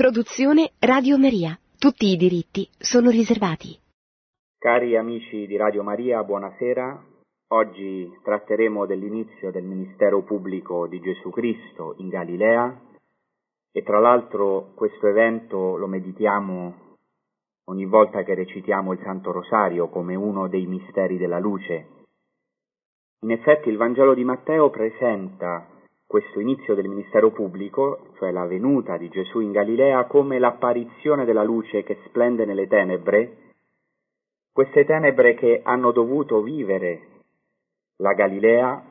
Produzione Radio Maria. Tutti i diritti sono riservati. Cari amici di Radio Maria, buonasera. Oggi tratteremo dell'inizio del ministero pubblico di Gesù Cristo in Galilea e tra l'altro questo evento lo meditiamo ogni volta che recitiamo il Santo Rosario come uno dei misteri della luce. In effetti il Vangelo di Matteo presenta questo inizio del ministero pubblico, cioè la venuta di Gesù in Galilea, come l'apparizione della luce che splende nelle tenebre, queste tenebre che hanno dovuto vivere la Galilea,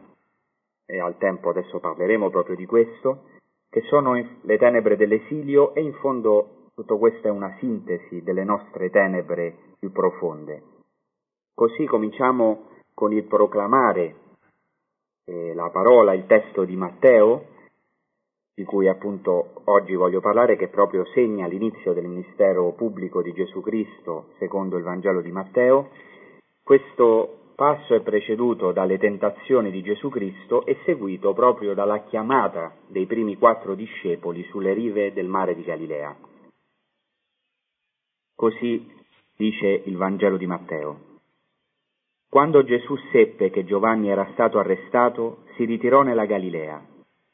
e al tempo adesso parleremo proprio di questo, che sono le tenebre dell'esilio e in fondo tutto questo è una sintesi delle nostre tenebre più profonde. Così cominciamo con il proclamare la parola, il testo di Matteo, di cui appunto oggi voglio parlare, che proprio segna l'inizio del ministero pubblico di Gesù Cristo secondo il Vangelo di Matteo. Questo passo è preceduto dalle tentazioni di Gesù Cristo e seguito proprio dalla chiamata dei primi 4 discepoli sulle rive del mare di Galilea. Così dice il Vangelo di Matteo. Quando Gesù seppe che Giovanni era stato arrestato, si ritirò nella Galilea,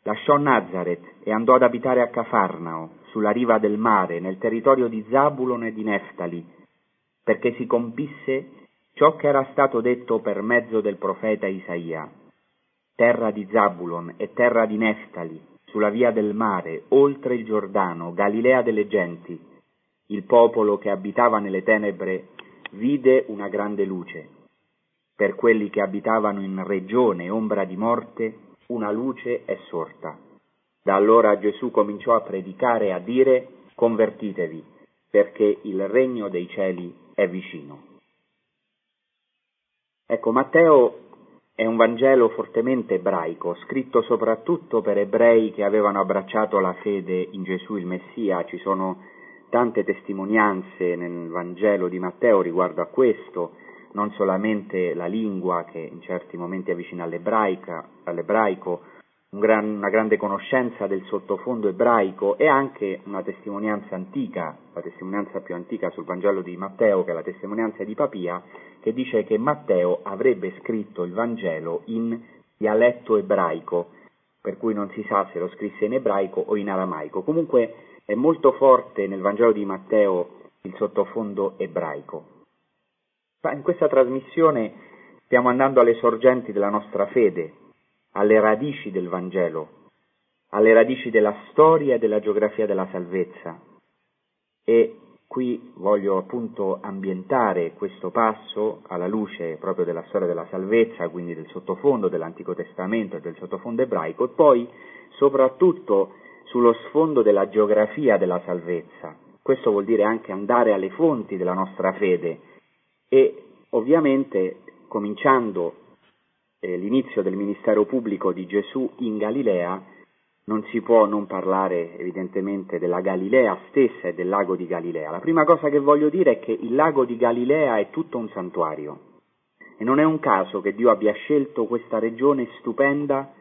lasciò Nazaret e andò ad abitare a Cafarnao, sulla riva del mare, nel territorio di Zabulon e di Neftali, perché si compisse ciò che era stato detto per mezzo del profeta Isaia. Terra di Zabulon e terra di Neftali, sulla via del mare, oltre il Giordano, Galilea delle genti, il popolo che abitava nelle tenebre vide una grande luce. Per quelli che abitavano in regione ombra di morte, una luce è sorta. Da allora Gesù cominciò a predicare e a dire: «Convertitevi, perché il regno dei cieli è vicino». Ecco, Matteo è un Vangelo fortemente ebraico, scritto soprattutto per ebrei che avevano abbracciato la fede in Gesù il Messia. Ci sono tante testimonianze nel Vangelo di Matteo riguardo a questo, non solamente la lingua che in certi momenti avvicina all'ebraico, una grande conoscenza del sottofondo ebraico e anche una testimonianza antica, la testimonianza più antica sul Vangelo di Matteo, che è la testimonianza di Papia, che dice che Matteo avrebbe scritto il Vangelo in dialetto ebraico, per cui non si sa se lo scrisse in ebraico o in aramaico. Comunque è molto forte nel Vangelo di Matteo il sottofondo ebraico. In questa trasmissione stiamo andando alle sorgenti della nostra fede, alle radici del Vangelo, alle radici della storia e della geografia della salvezza. E qui voglio appunto ambientare questo passo alla luce proprio della storia della salvezza, quindi del sottofondo dell'Antico Testamento e del sottofondo ebraico, e poi soprattutto sullo sfondo della geografia della salvezza. Questo vuol dire anche andare alle fonti della nostra fede. E ovviamente, cominciando l'inizio del ministero pubblico di Gesù in Galilea, non si può non parlare evidentemente della Galilea stessa e del lago di Galilea. La prima cosa che voglio dire è che il lago di Galilea è tutto un santuario e non è un caso che Dio abbia scelto questa regione stupenda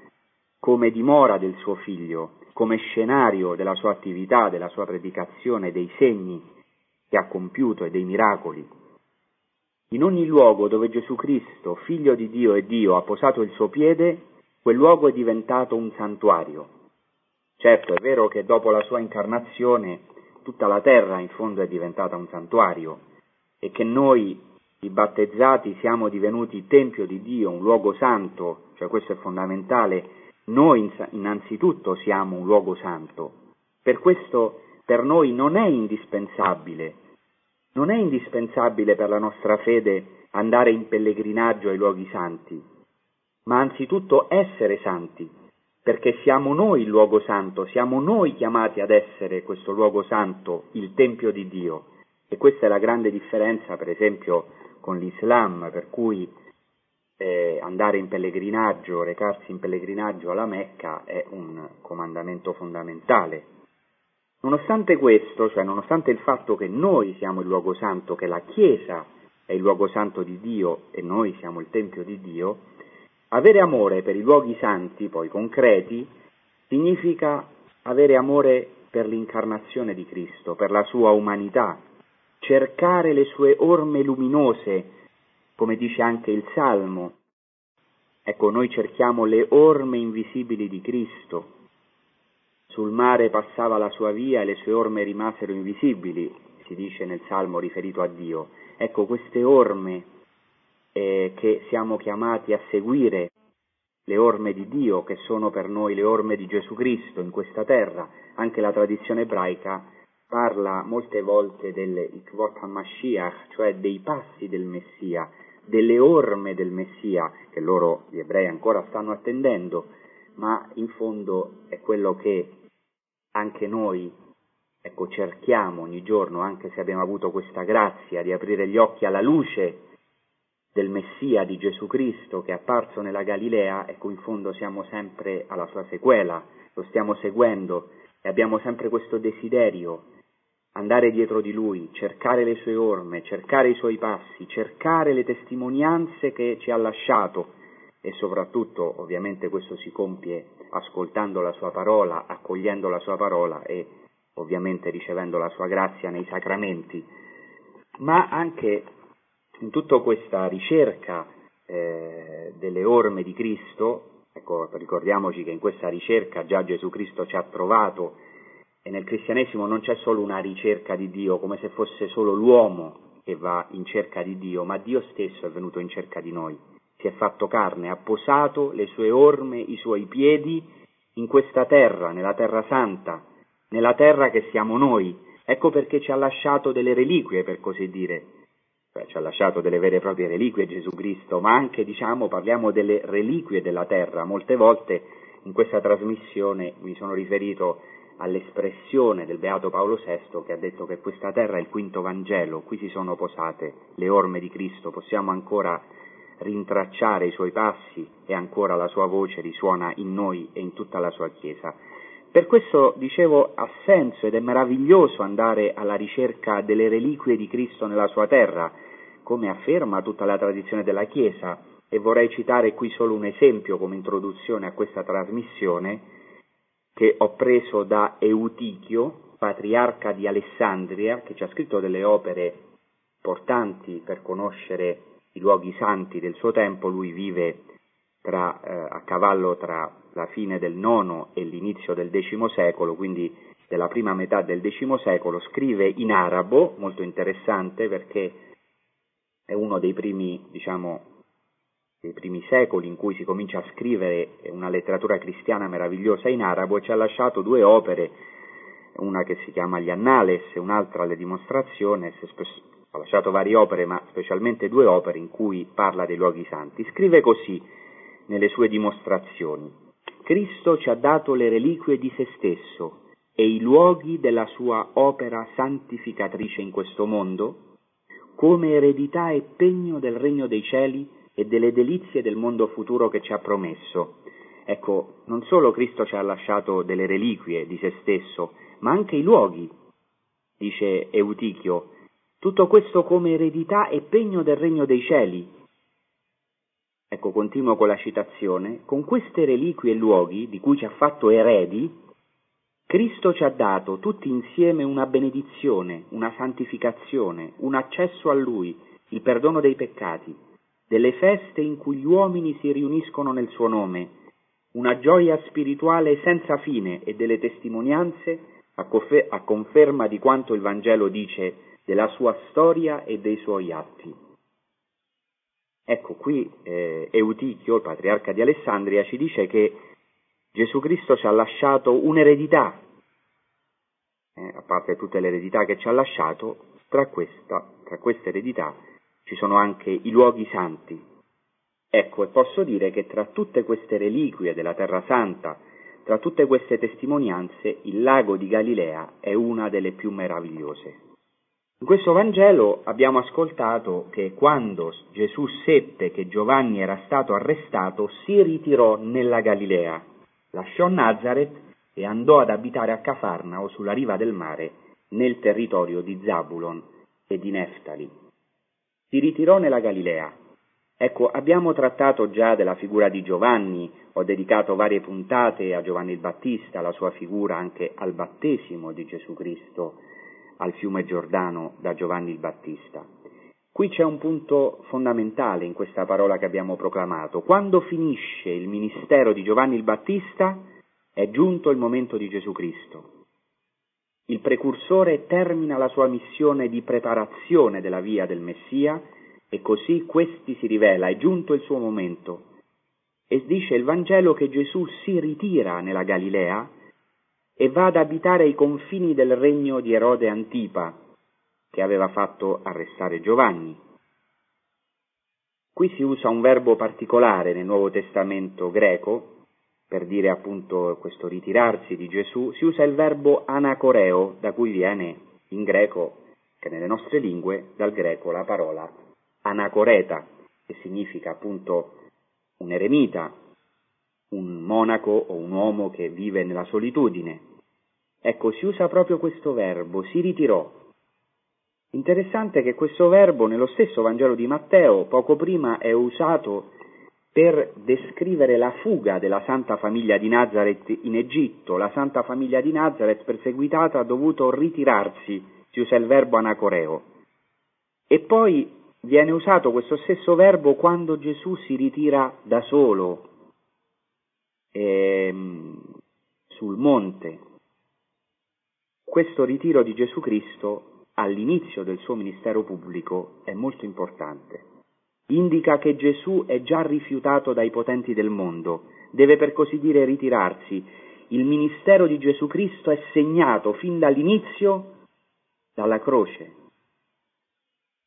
come dimora del suo figlio, come scenario della sua attività, della sua predicazione, dei segni che ha compiuto e dei miracoli. In ogni luogo dove Gesù Cristo, figlio di Dio e Dio, ha posato il suo piede, quel luogo è diventato un santuario. Certo, è vero che dopo la sua incarnazione tutta la terra in fondo è diventata un santuario e che noi, i battezzati, siamo divenuti tempio di Dio, un luogo santo, cioè questo è fondamentale, noi innanzitutto siamo un luogo santo. Per questo per noi non è indispensabile per la nostra fede andare in pellegrinaggio ai luoghi santi, ma anzitutto essere santi, perché siamo noi il luogo santo, siamo noi chiamati ad essere questo luogo santo, il Tempio di Dio. E questa è la grande differenza, per esempio, con l'Islam, per cui andare in pellegrinaggio, recarsi in pellegrinaggio alla Mecca è un comandamento fondamentale. Nonostante questo, cioè nonostante il fatto che noi siamo il luogo santo, che la Chiesa è il luogo santo di Dio e noi siamo il Tempio di Dio, avere amore per i luoghi santi, poi concreti, significa avere amore per l'incarnazione di Cristo, per la sua umanità, cercare le sue orme luminose, come dice anche il Salmo. Ecco, noi cerchiamo le orme invisibili di Cristo. Sul mare passava la sua via e le sue orme rimasero invisibili, si dice nel Salmo riferito a Dio. Ecco, queste orme che siamo chiamati a seguire, le orme di Dio, che sono per noi le orme di Gesù Cristo in questa terra. Anche la tradizione ebraica parla molte volte delle ikvot ha-Mashiach, cioè dei passi del Messia, delle orme del Messia, che loro, gli ebrei, ancora stanno attendendo, ma in fondo è quello che anche noi, ecco, cerchiamo ogni giorno, anche se abbiamo avuto questa grazia di aprire gli occhi alla luce del Messia, di Gesù Cristo, che è apparso nella Galilea. Ecco, in fondo siamo sempre alla sua sequela, lo stiamo seguendo e abbiamo sempre questo desiderio, andare dietro di Lui, cercare le sue orme, cercare i suoi passi, cercare le testimonianze che ci ha lasciato. E soprattutto, ovviamente, questo si compie ascoltando la sua parola, accogliendo la sua parola e ovviamente ricevendo la sua grazia nei sacramenti. Ma anche in tutta questa ricerca delle orme di Cristo, ecco, ricordiamoci che in questa ricerca già Gesù Cristo ci ha trovato, e nel cristianesimo non c'è solo una ricerca di Dio, come se fosse solo l'uomo che va in cerca di Dio, ma Dio stesso è venuto in cerca di noi. Si è fatto carne, ha posato le sue orme, i suoi piedi in questa terra, nella Terra Santa, nella terra che siamo noi. Ecco perché ci ha lasciato delle reliquie, per così dire. Cioè, ci ha lasciato delle vere e proprie reliquie Gesù Cristo, ma anche, parliamo delle reliquie della terra. Molte volte in questa trasmissione mi sono riferito all'espressione del Beato Paolo VI, che ha detto che questa terra è il quinto Vangelo, qui si sono posate le orme di Cristo, possiamo ancora rintracciare i suoi passi e ancora la sua voce risuona in noi e in tutta la sua Chiesa. Per questo, dicevo, ha senso ed è meraviglioso andare alla ricerca delle reliquie di Cristo nella sua terra, come afferma tutta la tradizione della Chiesa, e vorrei citare qui solo un esempio come introduzione a questa trasmissione, che ho preso da Eutichio, patriarca di Alessandria, che ci ha scritto delle opere importanti per conoscere i luoghi santi del suo tempo. Lui vive a cavallo tra la fine del IX e l'inizio del X secolo, quindi della prima metà del X secolo. Scrive in arabo, molto interessante, perché è uno dei primi, secoli in cui si comincia a scrivere una letteratura cristiana meravigliosa in arabo, e ci ha lasciato due opere, una che si chiama Gli Annales e un'altra Le Dimostrazioni. Ha lasciato varie opere, ma specialmente due opere in cui parla dei luoghi santi. Scrive così nelle sue Dimostrazioni: Cristo ci ha dato le reliquie di se stesso e i luoghi della sua opera santificatrice in questo mondo, come eredità e pegno del regno dei cieli e delle delizie del mondo futuro che ci ha promesso. Ecco, non solo Cristo ci ha lasciato delle reliquie di se stesso, ma anche i luoghi, dice Eutichio. Tutto questo come eredità e pegno del regno dei cieli. Ecco, continuo con la citazione. Con queste reliquie e luoghi, di cui ci ha fatto eredi, Cristo ci ha dato tutti insieme una benedizione, una santificazione, un accesso a Lui, il perdono dei peccati, delle feste in cui gli uomini si riuniscono nel Suo nome, una gioia spirituale senza fine e delle testimonianze a conferma di quanto il Vangelo dice della sua storia e dei suoi atti. Ecco, qui Eutichio, il patriarca di Alessandria, ci dice che Gesù Cristo ci ha lasciato un'eredità, a parte tutte le eredità che ci ha lasciato, tra queste eredità ci sono anche i luoghi santi. Ecco, e posso dire che tra tutte queste reliquie della Terra Santa, tra tutte queste testimonianze, il lago di Galilea è una delle più meravigliose. In questo Vangelo abbiamo ascoltato che quando Gesù seppe che Giovanni era stato arrestato, si ritirò nella Galilea, lasciò Nazaret e andò ad abitare a Cafarnao, sulla riva del mare, nel territorio di Zabulon e di Neftali. Si ritirò nella Galilea. Ecco, abbiamo trattato già della figura di Giovanni, ho dedicato varie puntate a Giovanni il Battista, la sua figura anche al battesimo di Gesù Cristo al fiume Giordano da Giovanni il Battista. Qui c'è un punto fondamentale in questa parola che abbiamo proclamato. Quando finisce il ministero di Giovanni il Battista è giunto il momento di Gesù Cristo. Il precursore termina la sua missione di preparazione della via del Messia e così questi si rivela, è giunto il suo momento. E dice il Vangelo che Gesù si ritira nella Galilea e va ad abitare i confini del regno di Erode Antipa, che aveva fatto arrestare Giovanni. Qui si usa un verbo particolare nel Nuovo Testamento greco, per dire appunto questo ritirarsi di Gesù, si usa il verbo anacoreo, da cui viene in greco, che nelle nostre lingue, dal greco la parola anacoreta, che significa appunto un eremita, un monaco o un uomo che vive nella solitudine. Ecco, si usa proprio questo verbo, si ritirò. Interessante che questo verbo nello stesso Vangelo di Matteo poco prima è usato per descrivere la fuga della Santa Famiglia di Nazaret in Egitto. La Santa Famiglia di Nazaret perseguitata ha dovuto ritirarsi, si usa il verbo anacoreo. E poi viene usato questo stesso verbo quando Gesù si ritira da solo sul monte. Questo ritiro di Gesù Cristo all'inizio del suo ministero pubblico è molto importante. Indica che Gesù è già rifiutato dai potenti del mondo, deve per così dire ritirarsi. Il ministero di Gesù Cristo è segnato fin dall'inizio dalla croce,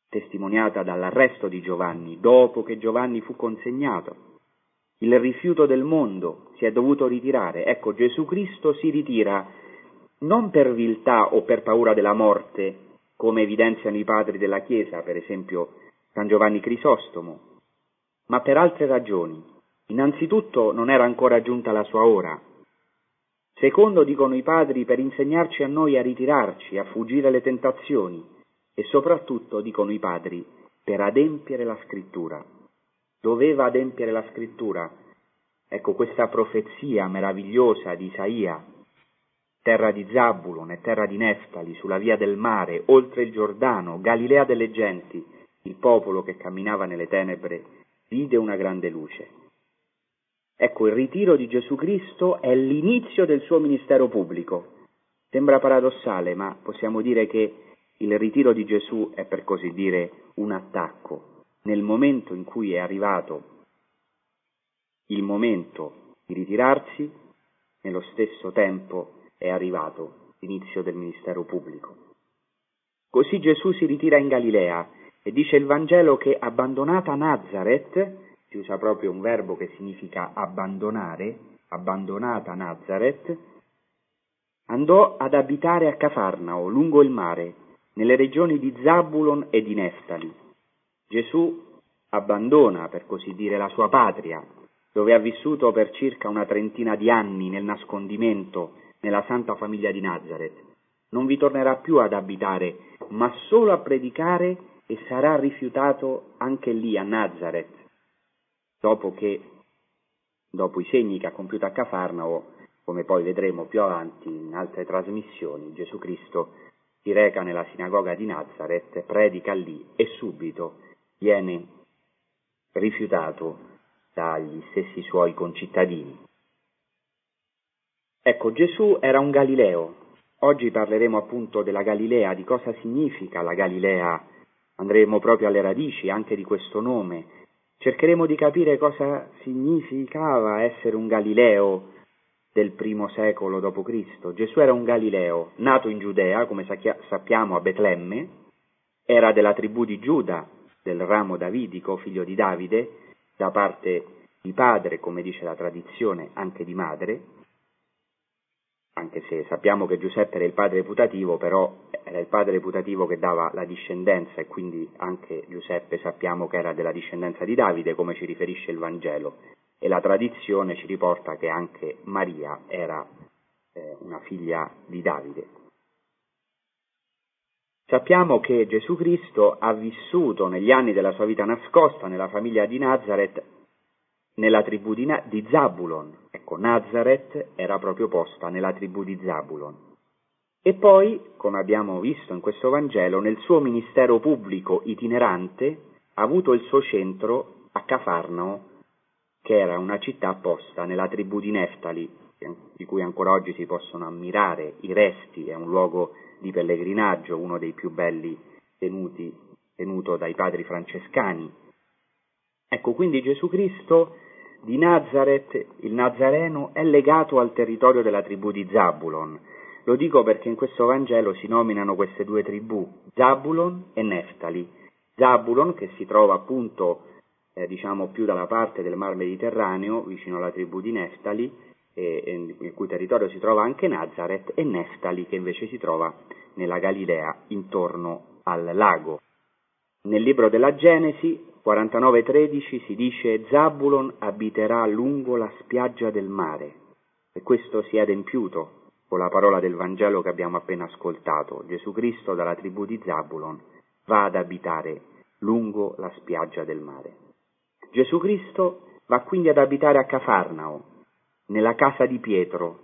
testimoniata dall'arresto di Giovanni, dopo che Giovanni fu consegnato. Il rifiuto del mondo, si è dovuto ritirare. Ecco, Gesù Cristo si ritira non per viltà o per paura della morte, come evidenziano i padri della Chiesa, per esempio San Giovanni Crisostomo, ma per altre ragioni. Innanzitutto non era ancora giunta la sua ora. Secondo, dicono i padri, per insegnarci a noi a ritirarci, a fuggire le tentazioni. E soprattutto, dicono i padri, per adempiere la scrittura. Doveva adempiere la scrittura. Ecco questa profezia meravigliosa di Isaia, terra di Zabulon e terra di Neftali, sulla via del mare, oltre il Giordano, Galilea delle genti, il popolo che camminava nelle tenebre vide una grande luce. Ecco, il ritiro di Gesù Cristo è l'inizio del suo ministero pubblico. Sembra paradossale, ma possiamo dire che il ritiro di Gesù è per così dire un attacco. Nel momento in cui è arrivato il momento di ritirarsi, nello stesso tempo è arrivato l'inizio del ministero pubblico. Così Gesù si ritira in Galilea e dice il Vangelo che abbandonata Nazaret, si usa proprio un verbo che significa abbandonare, abbandonata Nazaret, andò ad abitare a Cafarnao, lungo il mare, nelle regioni di Zabulon e di Neftali. Gesù abbandona, per così dire, la sua patria, dove ha vissuto per circa una trentina di anni nel nascondimento, nella Santa Famiglia di Nazaret. Non vi tornerà più ad abitare, ma solo a predicare, e sarà rifiutato anche lì a Nazaret, dopo i segni che ha compiuto a Cafarnao, come poi vedremo più avanti in altre trasmissioni. Gesù Cristo si reca nella sinagoga di Nazaret, predica lì e subito viene rifiutato dagli stessi suoi concittadini. Ecco, Gesù era un Galileo. Oggi parleremo appunto della Galilea, di cosa significa la Galilea. Andremo proprio alle radici anche di questo nome. Cercheremo di capire cosa significava essere un Galileo del primo secolo d.C. Gesù era un Galileo, nato in Giudea, come sappiamo a Betlemme, era della tribù di Giuda, del ramo davidico, figlio di Davide, da parte di padre, come dice la tradizione, anche di madre, anche se sappiamo che Giuseppe era il padre putativo, però era il padre putativo che dava la discendenza e quindi anche Giuseppe sappiamo che era della discendenza di Davide, come ci riferisce il Vangelo. E la tradizione ci riporta che anche Maria era una figlia di Davide. Sappiamo che Gesù Cristo ha vissuto negli anni della sua vita nascosta nella famiglia di Nazaret, nella tribù di Zabulon. Ecco, Nazaret era proprio posta nella tribù di Zabulon. E poi, come abbiamo visto in questo Vangelo, nel suo ministero pubblico itinerante ha avuto il suo centro a Cafarnao, che era una città posta nella tribù di Neftali, di cui ancora oggi si possono ammirare i resti. È un luogo di pellegrinaggio, uno dei più belli tenuto dai padri francescani. Ecco, quindi Gesù Cristo di Nazaret, il Nazareno, è legato al territorio della tribù di Zabulon. Lo dico perché in questo Vangelo si nominano queste due tribù, Zabulon e Neftali. Zabulon, che si trova appunto più dalla parte del Mar Mediterraneo, vicino alla tribù di Neftali, il cui territorio si trova anche Nazaret, e Neftali, che invece si trova nella Galilea, intorno al lago. Nel libro della Genesi 49:13 si dice: Zabulon abiterà lungo la spiaggia del mare, e questo si è adempiuto con la parola del Vangelo che abbiamo appena ascoltato. Gesù Cristo dalla tribù di Zabulon va ad abitare lungo la spiaggia del mare. Gesù Cristo va quindi ad abitare a Cafarnao, nella casa di Pietro.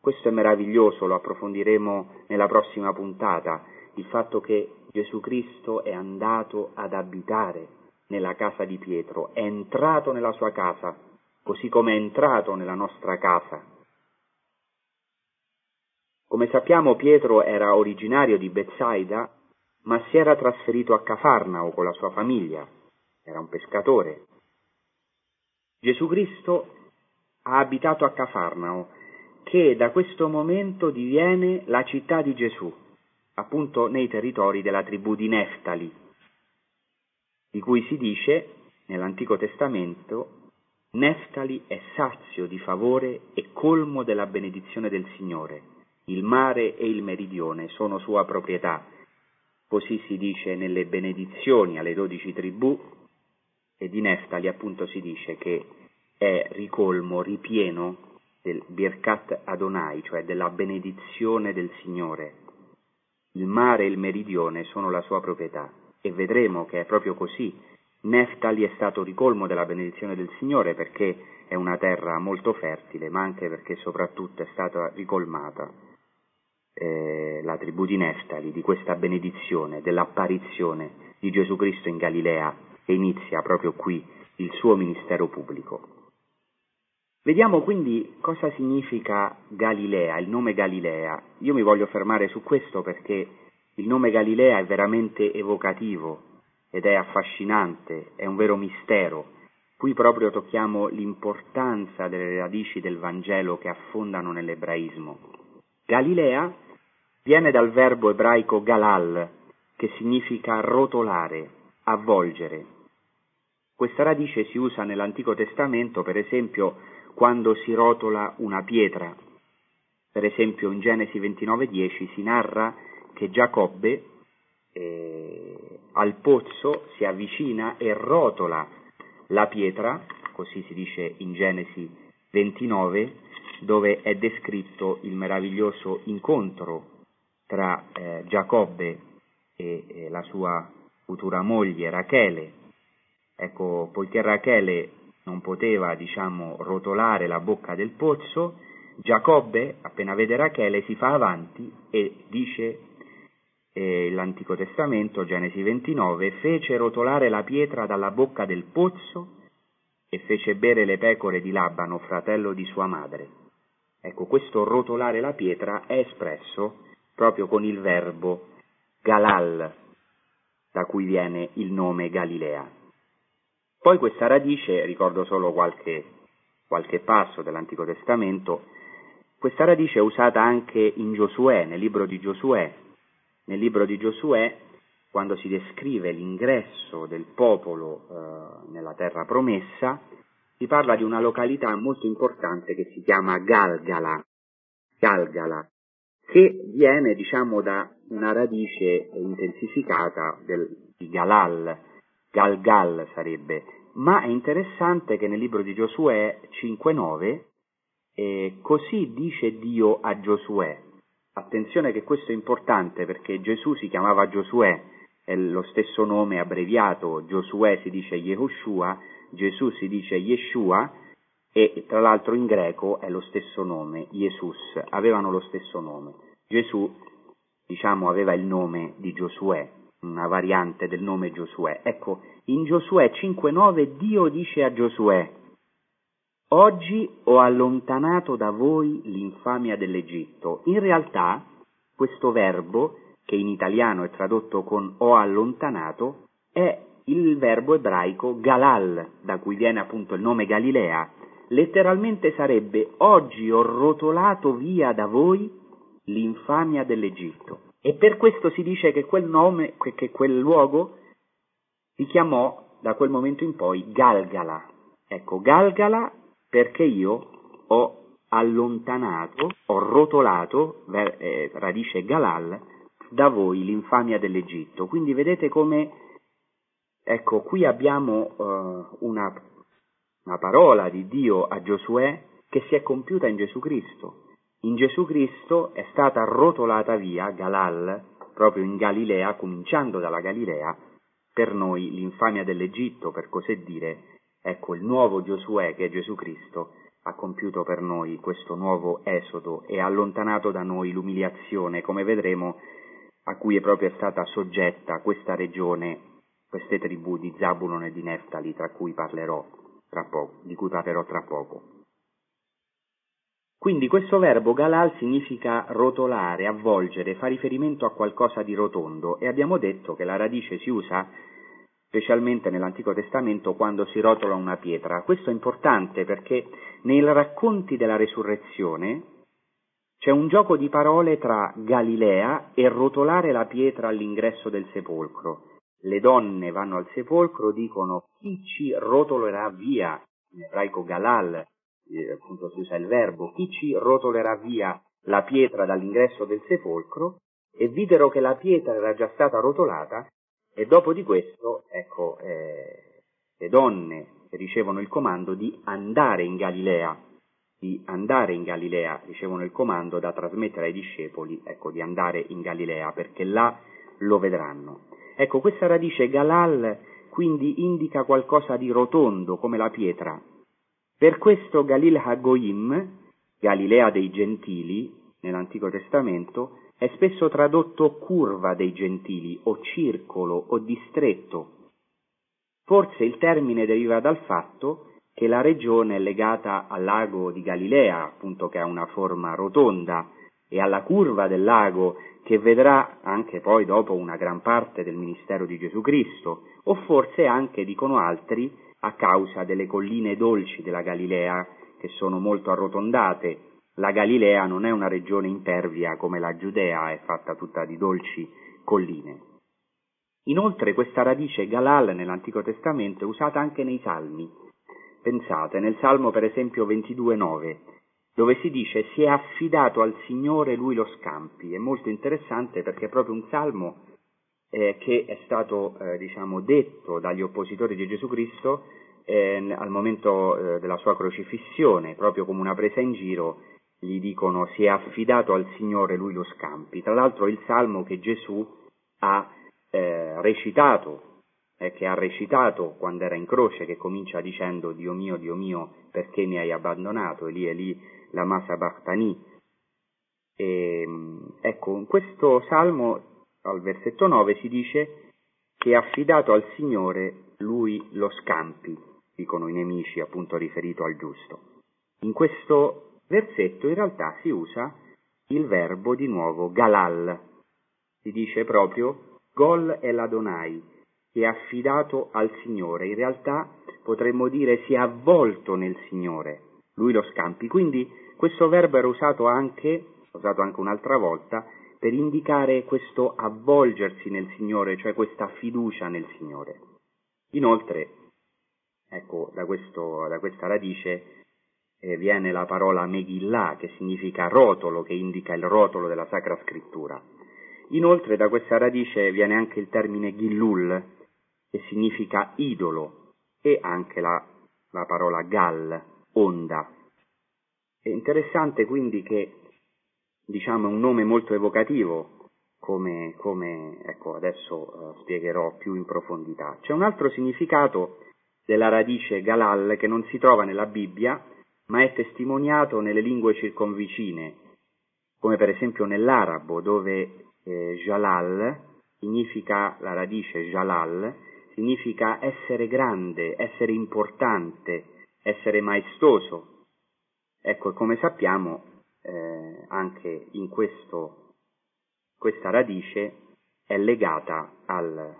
Questo è meraviglioso, lo approfondiremo nella prossima puntata, il fatto che Gesù Cristo è andato ad abitare nella casa di Pietro, è entrato nella sua casa, così come è entrato nella nostra casa. Come sappiamo, Pietro era originario di Betsaida, ma si era trasferito a Cafarnao con la sua famiglia, era un pescatore. Gesù Cristo ha abitato a Cafarnao, che da questo momento diviene la città di Gesù, appunto nei territori della tribù di Neftali, di cui si dice nell'Antico Testamento: Neftali è sazio di favore e colmo della benedizione del Signore, il mare e il meridione sono sua proprietà. Così si dice nelle benedizioni alle 12 tribù, e di Neftali appunto si dice che è ricolmo, ripieno del Birkat Adonai, cioè della benedizione del Signore. Il mare e il meridione sono la sua proprietà, e vedremo che è proprio così. Neftali è stato ricolmo della benedizione del Signore perché è una terra molto fertile, ma anche perché soprattutto è stata ricolmata la tribù di Neftali di questa benedizione dell'apparizione di Gesù Cristo in Galilea, e inizia proprio qui il suo ministero pubblico. Vediamo quindi cosa significa Galilea, il nome Galilea. Io mi voglio fermare su questo perché il nome Galilea è veramente evocativo ed è affascinante, è un vero mistero. Qui proprio tocchiamo l'importanza delle radici del Vangelo che affondano nell'ebraismo. Galilea viene dal verbo ebraico galal, che significa rotolare, avvolgere. Questa radice si usa nell'Antico Testamento, per esempio, quando si rotola una pietra. Per esempio in Genesi 29:10 si narra che Giacobbe al pozzo si avvicina e rotola la pietra, così si dice in Genesi 29, dove è descritto il meraviglioso incontro tra Giacobbe e la sua futura moglie Rachele. Ecco, poiché Rachele non poteva, rotolare la bocca del pozzo, Giacobbe, appena vede Rachele, si fa avanti e dice, l'Antico Testamento, Genesi 29, fece rotolare la pietra dalla bocca del pozzo e fece bere le pecore di Labano, fratello di sua madre. Ecco, questo rotolare la pietra è espresso proprio con il verbo galal, da cui viene il nome Galilea. Poi questa radice, ricordo solo qualche passo dell'Antico Testamento, questa radice è usata anche in Giosuè, nel libro di Giosuè, quando si descrive l'ingresso del popolo nella terra promessa, si parla di una località molto importante che si chiama Galgala, che viene, da una radice intensificata di Galal, Galgal sarebbe, ma è interessante che nel libro di Giosuè 5:9 così dice Dio a Giosuè, Attenzione che questo è importante, perché Gesù si chiamava Giosuè, è lo stesso nome abbreviato, Giosuè si dice Yehoshua, Gesù si dice Yeshua, e tra l'altro in greco è lo stesso nome, Jesus, avevano lo stesso nome. Gesù, diciamo, aveva il nome di Giosuè, una variante del nome Giosuè. Ecco, in Giosuè 5,9 Dio dice a Giosuè: oggi ho allontanato da voi l'infamia dell'Egitto. In realtà questo verbo, che in italiano è tradotto con ho allontanato, è il verbo ebraico galal, da cui viene appunto il nome Galilea. Letteralmente sarebbe: oggi ho rotolato via da voi l'infamia dell'Egitto. E per questo si dice che quel luogo si chiamò da quel momento in poi Galgala. Ecco, Galgala perché io ho allontanato, ho rotolato, radice Galal, da voi l'infamia dell'Egitto. Quindi vedete come, ecco, qui abbiamo una parola di Dio a Giosuè che si è compiuta in Gesù Cristo. In Gesù Cristo è stata rotolata via, Galal, proprio in Galilea, cominciando dalla Galilea, per noi l'infamia dell'Egitto, per così dire. Ecco, il nuovo Giosuè, che è Gesù Cristo, ha compiuto per noi questo nuovo esodo e ha allontanato da noi l'umiliazione, come vedremo, a cui è proprio stata soggetta questa regione, queste tribù di Zabulon e di Neftali, di cui parlerò tra poco. Quindi questo verbo galal significa rotolare, avvolgere, fa riferimento a qualcosa di rotondo, e abbiamo detto che la radice si usa specialmente nell'Antico Testamento quando si rotola una pietra. Questo è importante perché nei racconti della resurrezione c'è un gioco di parole tra Galilea e rotolare la pietra all'ingresso del sepolcro. Le donne vanno al sepolcro, dicono: chi ci rotolerà via? In ebraico galal, appunto si usa il verbo, chi ci rotolerà via la pietra dall'ingresso del sepolcro? E videro che la pietra era già stata rotolata. E dopo di questo, ecco, le donne ricevono il comando di andare in Galilea, ricevono il comando da trasmettere ai discepoli, ecco, di andare in Galilea, perché là lo vedranno. Ecco, questa radice Galal quindi indica qualcosa di rotondo, come la pietra. Per questo Galil HaGoyim, Galilea dei Gentili, nell'Antico Testamento, è spesso tradotto curva dei gentili, o circolo, o distretto. Forse il termine deriva dal fatto che la regione è legata al lago di Galilea, appunto, che ha una forma rotonda, e alla curva del lago, che vedrà anche poi dopo una gran parte del ministero di Gesù Cristo, o forse anche, dicono altri, a causa delle colline dolci della Galilea, che sono molto arrotondate. La Galilea non è una regione impervia come la Giudea, è fatta tutta di dolci colline. Inoltre questa radice Galal nell'Antico Testamento è usata anche nei Salmi. Pensate, nel Salmo per esempio 22,9, dove si dice: si è affidato al Signore, Lui lo scampi. È molto interessante perché è proprio un Salmo che è stato detto dagli oppositori di Gesù Cristo al momento della sua crocifissione, proprio come una presa in giro. Gli dicono: si è affidato al Signore, Lui lo scampi. Tra l'altro il salmo che Gesù ha recitato quando era in croce, che comincia dicendo: Dio mio, perché mi hai abbandonato? Eli, lama sabachthani. Ecco, in questo salmo, al versetto 9, si dice: si è affidato al Signore, Lui lo scampi, dicono i nemici, appunto riferito al giusto. In questo versetto in realtà si usa il verbo di nuovo galal, si dice proprio gol el Adonai, si è affidato al Signore, in realtà potremmo dire si è avvolto nel Signore, Lui lo scampi. Quindi questo verbo era usato anche un'altra volta per indicare questo avvolgersi nel Signore, cioè questa fiducia nel Signore. Inoltre, ecco, da questa radice viene la parola Megillah, che significa rotolo, che indica il rotolo della Sacra Scrittura. Inoltre da questa radice viene anche il termine Gillul, che significa idolo, e anche la parola Gal, onda. È interessante quindi che diciamo è un nome molto evocativo, come ecco, adesso spiegherò più in profondità. C'è un altro significato della radice Galal che non si trova nella Bibbia, ma è testimoniato nelle lingue circonvicine, come per esempio nell'arabo, dove Jalal significa, la radice Jalal significa essere grande, essere importante, essere maestoso. Ecco, come sappiamo anche in questa radice è legata al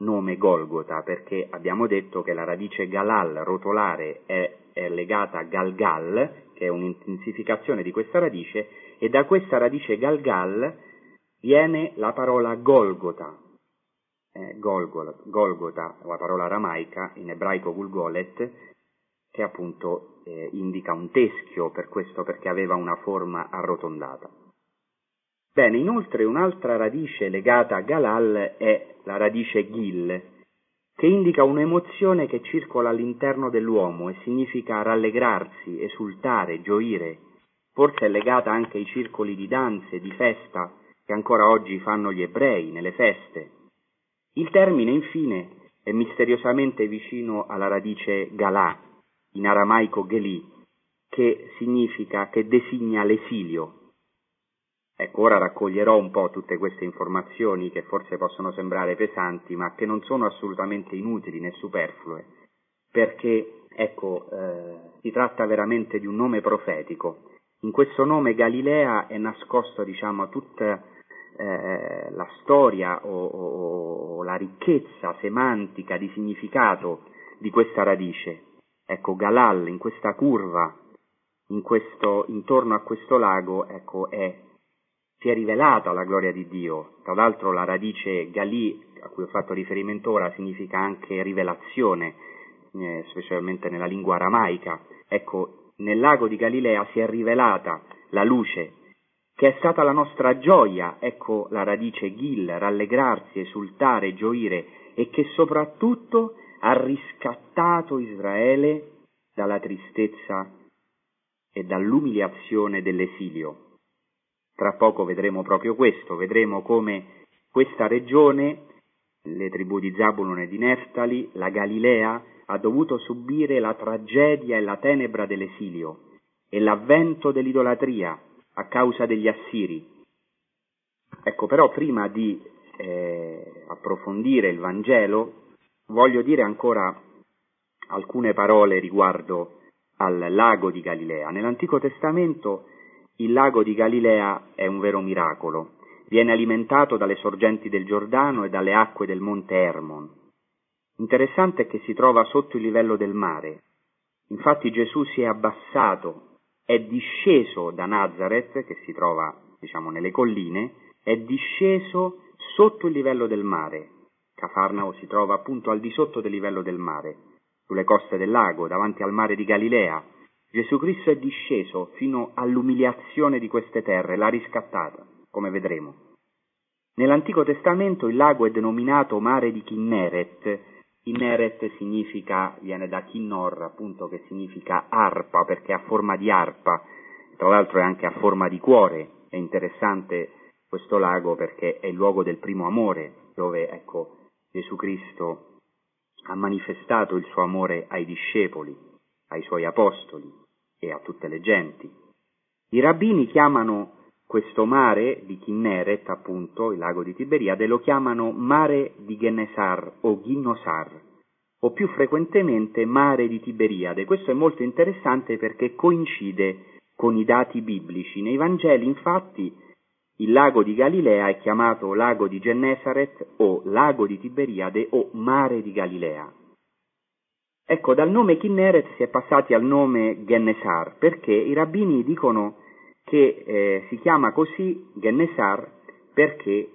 nome Golgota, perché abbiamo detto che la radice Galal, rotolare, è legata a Galgal, che è un'intensificazione di questa radice, e da questa radice Galgal viene la parola Golgota. Golgota, la parola aramaica, in ebraico Gulgolet, che appunto indica un teschio, per questo, perché aveva una forma arrotondata. Bene, inoltre un'altra radice legata a Galal è la radice Gil, che indica un'emozione che circola all'interno dell'uomo e significa rallegrarsi, esultare, gioire. Forse è legata anche ai circoli di danze, di festa, che ancora oggi fanno gli ebrei nelle feste. Il termine, infine, è misteriosamente vicino alla radice Galà, in aramaico Gelì, che designa l'esilio. Ecco, ora raccoglierò un po' tutte queste informazioni che forse possono sembrare pesanti, ma che non sono assolutamente inutili né superflue, perché, ecco, si tratta veramente di un nome profetico. In questo nome Galilea è nascosta, diciamo, tutta la storia o la ricchezza semantica di significato di questa radice. Ecco, Galal, in questa curva, intorno a questo lago, ecco, si è rivelata la gloria di Dio. Tra l'altro la radice Galì, a cui ho fatto riferimento ora, significa anche rivelazione, specialmente nella lingua aramaica. Ecco, nel lago di Galilea si è rivelata la luce, che è stata la nostra gioia, ecco la radice Gil, rallegrarsi, esultare, gioire, e che soprattutto ha riscattato Israele dalla tristezza e dall'umiliazione dell'esilio. Tra poco vedremo proprio questo, vedremo come questa regione, le tribù di Zabulon e di Neftali, la Galilea, ha dovuto subire la tragedia e la tenebra dell'esilio e l'avvento dell'idolatria a causa degli assiri. Ecco, però prima di approfondire il Vangelo, voglio dire ancora alcune parole riguardo al lago di Galilea. Nell'Antico Testamento il lago di Galilea è un vero miracolo, viene alimentato dalle sorgenti del Giordano e dalle acque del monte Hermon. Interessante è che si trova sotto il livello del mare, infatti Gesù si è abbassato, è disceso da Nazaret, che si trova diciamo nelle colline, è disceso sotto il livello del mare. Cafarnao si trova appunto al di sotto del livello del mare, sulle coste del lago, davanti al mare di Galilea. Gesù Cristo è disceso fino all'umiliazione di queste terre, l'ha riscattata, come vedremo. Nell'Antico Testamento il lago è denominato mare di Kinneret. Kinneret viene da Kinnor, appunto, che significa arpa, perché ha forma di arpa, tra l'altro è anche a forma di cuore. È interessante questo lago perché è il luogo del primo amore, dove ecco, Gesù Cristo ha manifestato il suo amore ai discepoli, ai suoi apostoli e a tutte le genti. I rabbini chiamano questo mare di Kinneret, appunto, il lago di Tiberiade, lo chiamano mare di Gennesaret o Ginnosar, o più frequentemente mare di Tiberiade. Questo è molto interessante perché coincide con i dati biblici. Nei Vangeli, infatti, il lago di Galilea è chiamato lago di Gennesaret o lago di Tiberiade o mare di Galilea. Ecco, dal nome Kinneret si è passati al nome Gennesar, perché i rabbini dicono che si chiama così Gennesar perché,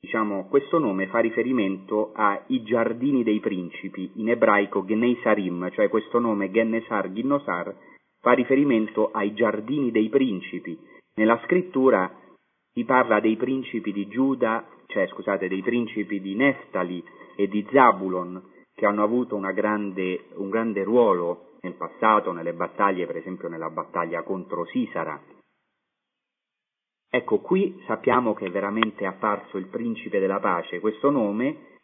diciamo, questo nome fa riferimento ai giardini dei principi, in ebraico Gneisarim, cioè questo nome Gennesar, Ginnosar, fa riferimento ai giardini dei principi. Nella scrittura si parla dei principi di dei principi di Neftali e di Zabulon, che hanno avuto un grande ruolo nel passato, nelle battaglie, per esempio nella battaglia contro Sisara. Ecco, qui sappiamo che è veramente apparso il Principe della Pace. Questo nome,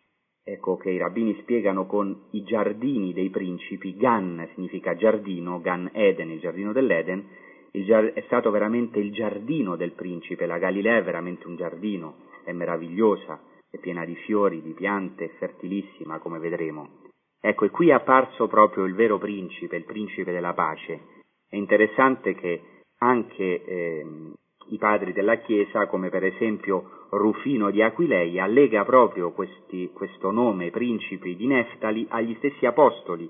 ecco, che i rabbini spiegano con i giardini dei principi, Gan significa giardino, Gan Eden, il giardino dell'Eden, è stato veramente il giardino del Principe. La Galilea è veramente un giardino, è meravigliosa, è piena di fiori, di piante, è fertilissima, come vedremo. Ecco, e qui è apparso proprio il vero Principe, il Principe della Pace. È interessante che anche i padri della Chiesa, come per esempio Rufino di Aquileia, lega proprio questo nome, principi di Neftali, agli stessi apostoli,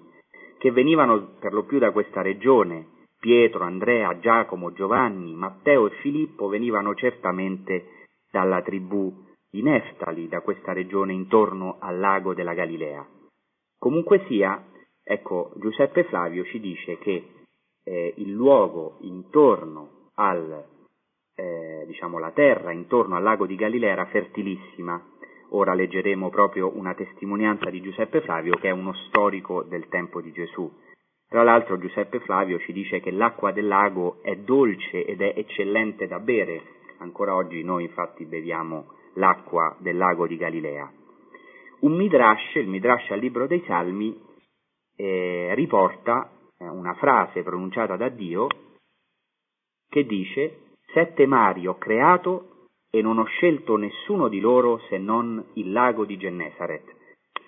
che venivano per lo più da questa regione. Pietro, Andrea, Giacomo, Giovanni, Matteo e Filippo venivano certamente dalla tribù di Neftali, da questa regione intorno al lago della Galilea. Comunque sia, ecco, Giuseppe Flavio ci dice che il luogo intorno al la terra intorno al lago di Galilea era fertilissima. Ora leggeremo proprio una testimonianza di Giuseppe Flavio, che è uno storico del tempo di Gesù. Tra l'altro Giuseppe Flavio ci dice che l'acqua del lago è dolce ed è eccellente da bere. Ancora oggi noi infatti beviamo l'acqua del lago di Galilea. Un midrash, il midrash al libro dei Salmi, riporta una frase pronunciata da Dio che dice: 7 mari ho creato e non ho scelto nessuno di loro se non il lago di Gennesaret.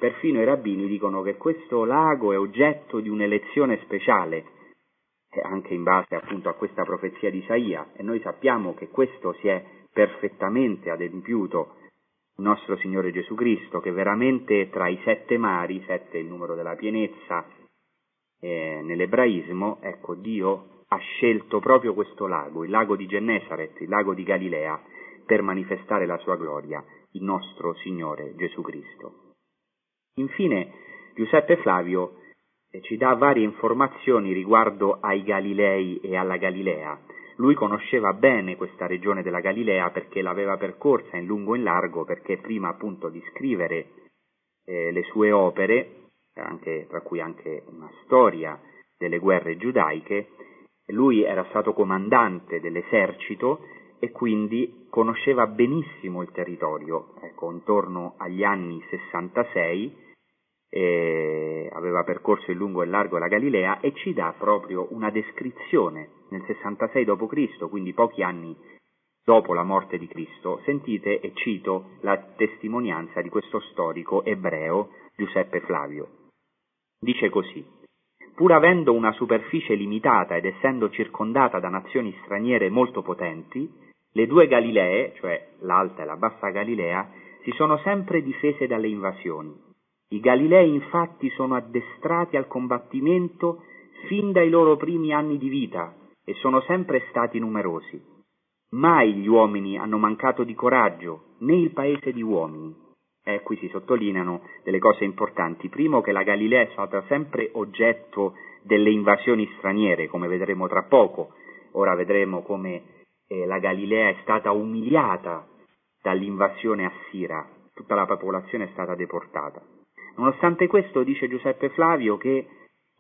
Perfino i rabbini dicono che questo lago è oggetto di un'elezione speciale, anche in base appunto a questa profezia di Isaia, e noi sappiamo che questo si è perfettamente adempiuto. Il nostro Signore Gesù Cristo, che veramente tra i 7 mari, 7 è il numero della pienezza nell'ebraismo, ecco, Dio ha scelto proprio questo lago, il lago di Gennesaret, il lago di Galilea, per manifestare la sua gloria, il nostro Signore Gesù Cristo. Infine, Giuseppe Flavio ci dà varie informazioni riguardo ai Galilei e alla Galilea. Lui conosceva bene questa regione della Galilea perché l'aveva percorsa in lungo e in largo, perché prima appunto di scrivere le sue opere, tra cui anche una storia delle guerre giudaiche, lui era stato comandante dell'esercito e quindi conosceva benissimo il territorio. Ecco, intorno agli anni 66 aveva percorso in lungo e largo la Galilea e ci dà proprio una descrizione. Nel 66 d.C., quindi pochi anni dopo la morte di Cristo, sentite e cito la testimonianza di questo storico ebreo Giuseppe Flavio. Dice così: pur avendo una superficie limitata ed essendo circondata da nazioni straniere molto potenti, le due Galilee, cioè l'Alta e la Bassa Galilea, si sono sempre difese dalle invasioni. I Galilei infatti sono addestrati al combattimento fin dai loro primi anni di vita e sono sempre stati numerosi. Mai gli uomini hanno mancato di coraggio, né il paese di uomini. Qui si sottolineano delle cose importanti. Primo, che la Galilea è stata sempre oggetto delle invasioni straniere, come vedremo tra poco. Ora vedremo come la Galilea è stata umiliata dall'invasione assira, tutta la popolazione è stata deportata. Nonostante questo, dice Giuseppe Flavio, che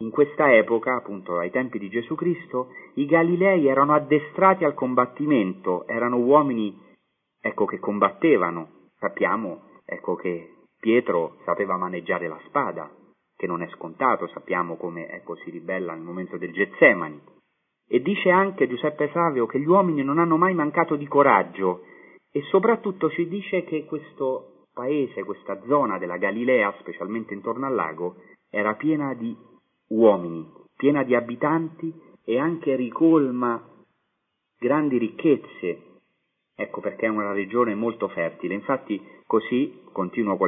in questa epoca, appunto ai tempi di Gesù Cristo, i Galilei erano addestrati al combattimento, erano uomini che combattevano. Sappiamo che Pietro sapeva maneggiare la spada, che non è scontato, sappiamo come si ribella nel momento del Getsemani. E dice anche Giuseppe Flavio che gli uomini non hanno mai mancato di coraggio, e soprattutto ci dice che questo paese, questa zona della Galilea, specialmente intorno al lago, era piena di uomini, piena di abitanti e anche ricolma grandi ricchezze. Ecco perché è una regione molto fertile. Infatti così continua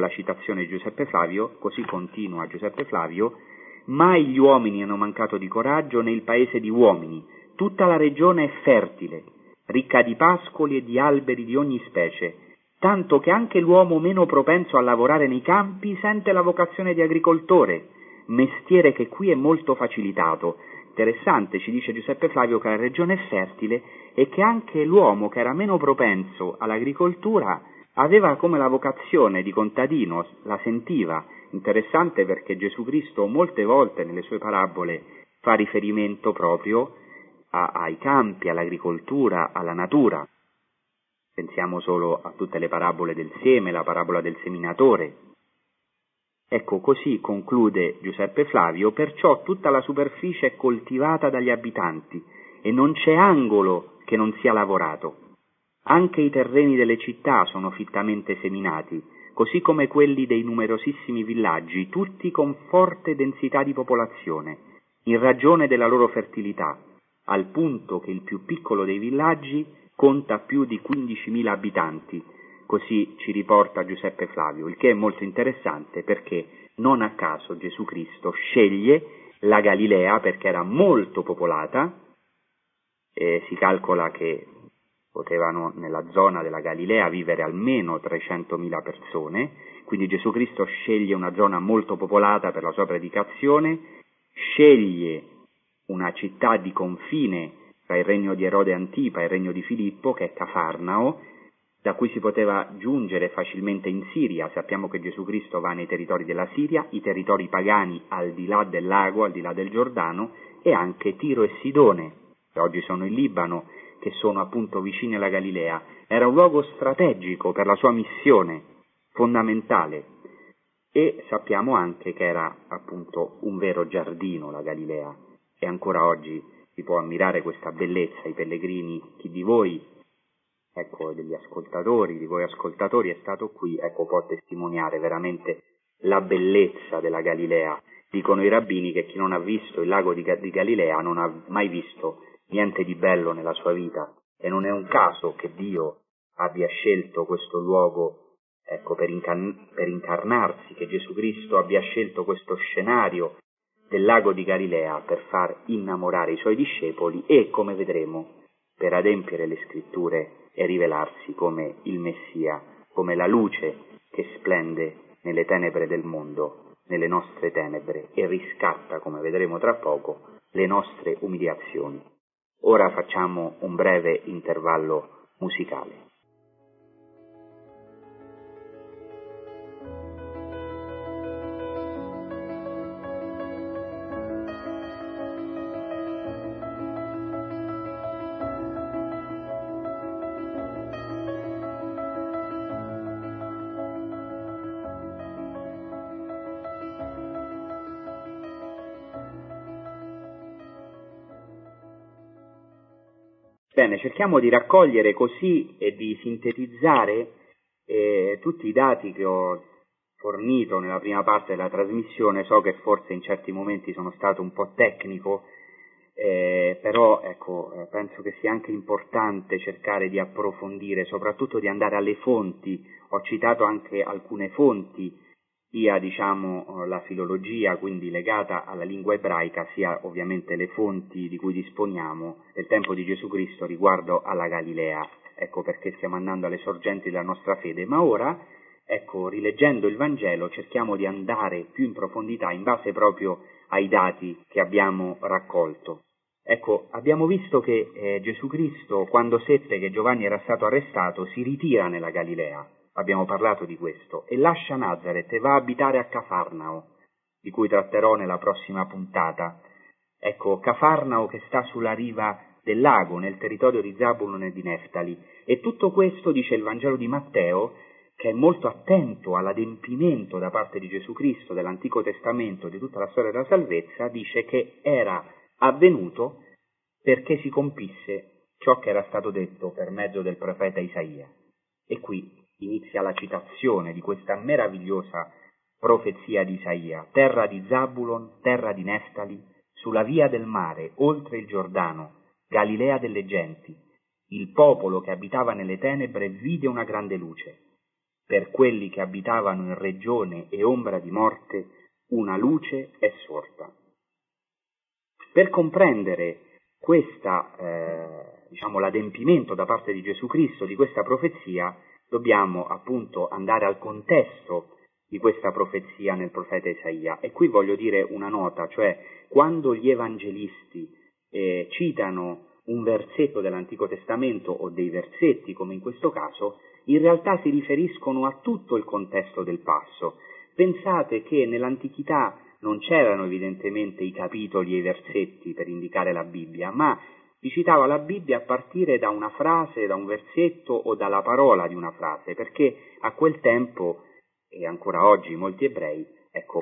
Giuseppe Flavio, mai gli uomini hanno mancato di coraggio né il paese di uomini, tutta la regione è fertile, ricca di pascoli e di alberi di ogni specie, tanto che anche l'uomo meno propenso a lavorare nei campi sente la vocazione di agricoltore, mestiere che qui è molto facilitato. Interessante, ci dice Giuseppe Flavio, che la regione è fertile e che anche l'uomo che era meno propenso all'agricoltura aveva come la vocazione di contadino, la sentiva. Interessante perché Gesù Cristo molte volte nelle sue parabole fa riferimento proprio ai campi, all'agricoltura, alla natura. Pensiamo solo a tutte le parabole del seme, la parabola del seminatore. Ecco, così conclude Giuseppe Flavio: perciò tutta la superficie è coltivata dagli abitanti e non c'è angolo che non sia lavorato. Anche i terreni delle città sono fittamente seminati, così come quelli dei numerosissimi villaggi, tutti con forte densità di popolazione, in ragione della loro fertilità, al punto che il più piccolo dei villaggi conta più di 15.000 abitanti, così ci riporta Giuseppe Flavio, il che è molto interessante perché non a caso Gesù Cristo sceglie la Galilea perché era molto popolata, si calcola che potevano nella zona della Galilea vivere almeno 300.000 persone, quindi Gesù Cristo sceglie una zona molto popolata per la sua predicazione, sceglie una città di confine tra il regno di Erode Antipa e il regno di Filippo, che è Cafarnao, da cui si poteva giungere facilmente in Siria. Sappiamo che Gesù Cristo va nei territori della Siria, i territori pagani al di là del lago, al di là del Giordano, e anche Tiro e Sidone, che oggi sono in Libano, che sono appunto vicini alla Galilea. Era un luogo strategico per la sua missione, fondamentale, e sappiamo anche che era appunto un vero giardino la Galilea, e ancora oggi si può ammirare questa bellezza. I pellegrini, chi di voi, ecco, degli ascoltatori, di voi ascoltatori è stato qui, ecco, può testimoniare veramente la bellezza della Galilea. Dicono i rabbini che chi non ha visto il lago di Galilea non ha mai visto niente di bello nella sua vita, e non è un caso che Dio abbia scelto questo luogo, ecco, per incarnarsi, che Gesù Cristo abbia scelto questo scenario del lago di Galilea per far innamorare i suoi discepoli e, come vedremo, per adempiere le scritture e rivelarsi come il Messia, come la luce che splende nelle tenebre del mondo, nelle nostre tenebre, e riscatta, come vedremo tra poco, le nostre umiliazioni. Ora facciamo un breve intervallo musicale. Bene, cerchiamo di raccogliere così e di sintetizzare tutti i dati che ho fornito nella prima parte della trasmissione. So che forse in certi momenti sono stato un po' tecnico, però ecco, penso che sia anche importante cercare di approfondire, soprattutto di andare alle fonti. Ho citato anche alcune fonti, sia diciamo la filologia, quindi legata alla lingua ebraica, sia ovviamente le fonti di cui disponiamo del tempo di Gesù Cristo riguardo alla Galilea, ecco perché stiamo andando alle sorgenti della nostra fede. Ma ora, ecco, rileggendo il Vangelo cerchiamo di andare più in profondità in base proprio ai dati che abbiamo raccolto. Ecco, abbiamo visto che Gesù Cristo, quando seppe che Giovanni era stato arrestato, si ritira nella Galilea. Abbiamo parlato di questo, e lascia Nazaret e va a abitare a Cafarnao, di cui tratterò nella prossima puntata. Ecco, Cafarnao che sta sulla riva del lago, nel territorio di Zabulon e di Neftali. E tutto questo, dice il Vangelo di Matteo, che è molto attento all'adempimento da parte di Gesù Cristo dell'Antico Testamento, di tutta la storia della salvezza, dice che era avvenuto perché si compisse ciò che era stato detto per mezzo del profeta Isaia. E qui inizia la citazione di questa meravigliosa profezia di Isaia: terra di Zabulon, terra di Neftali, sulla via del mare, oltre il Giordano, Galilea delle genti, il popolo che abitava nelle tenebre vide una grande luce, per quelli che abitavano in regione e ombra di morte una luce è sorta. Per comprendere questa, l'adempimento da parte di Gesù Cristo di questa profezia, dobbiamo appunto andare al contesto di questa profezia nel profeta Isaia. E qui voglio dire una nota, cioè quando gli evangelisti citano un versetto dell'Antico Testamento o dei versetti, come in questo caso, in realtà si riferiscono a tutto il contesto del passo. Pensate che nell'antichità non c'erano evidentemente i capitoli e i versetti per indicare la Bibbia, ma vi citava la Bibbia a partire da una frase, da un versetto o dalla parola di una frase, perché a quel tempo, e ancora oggi molti ebrei,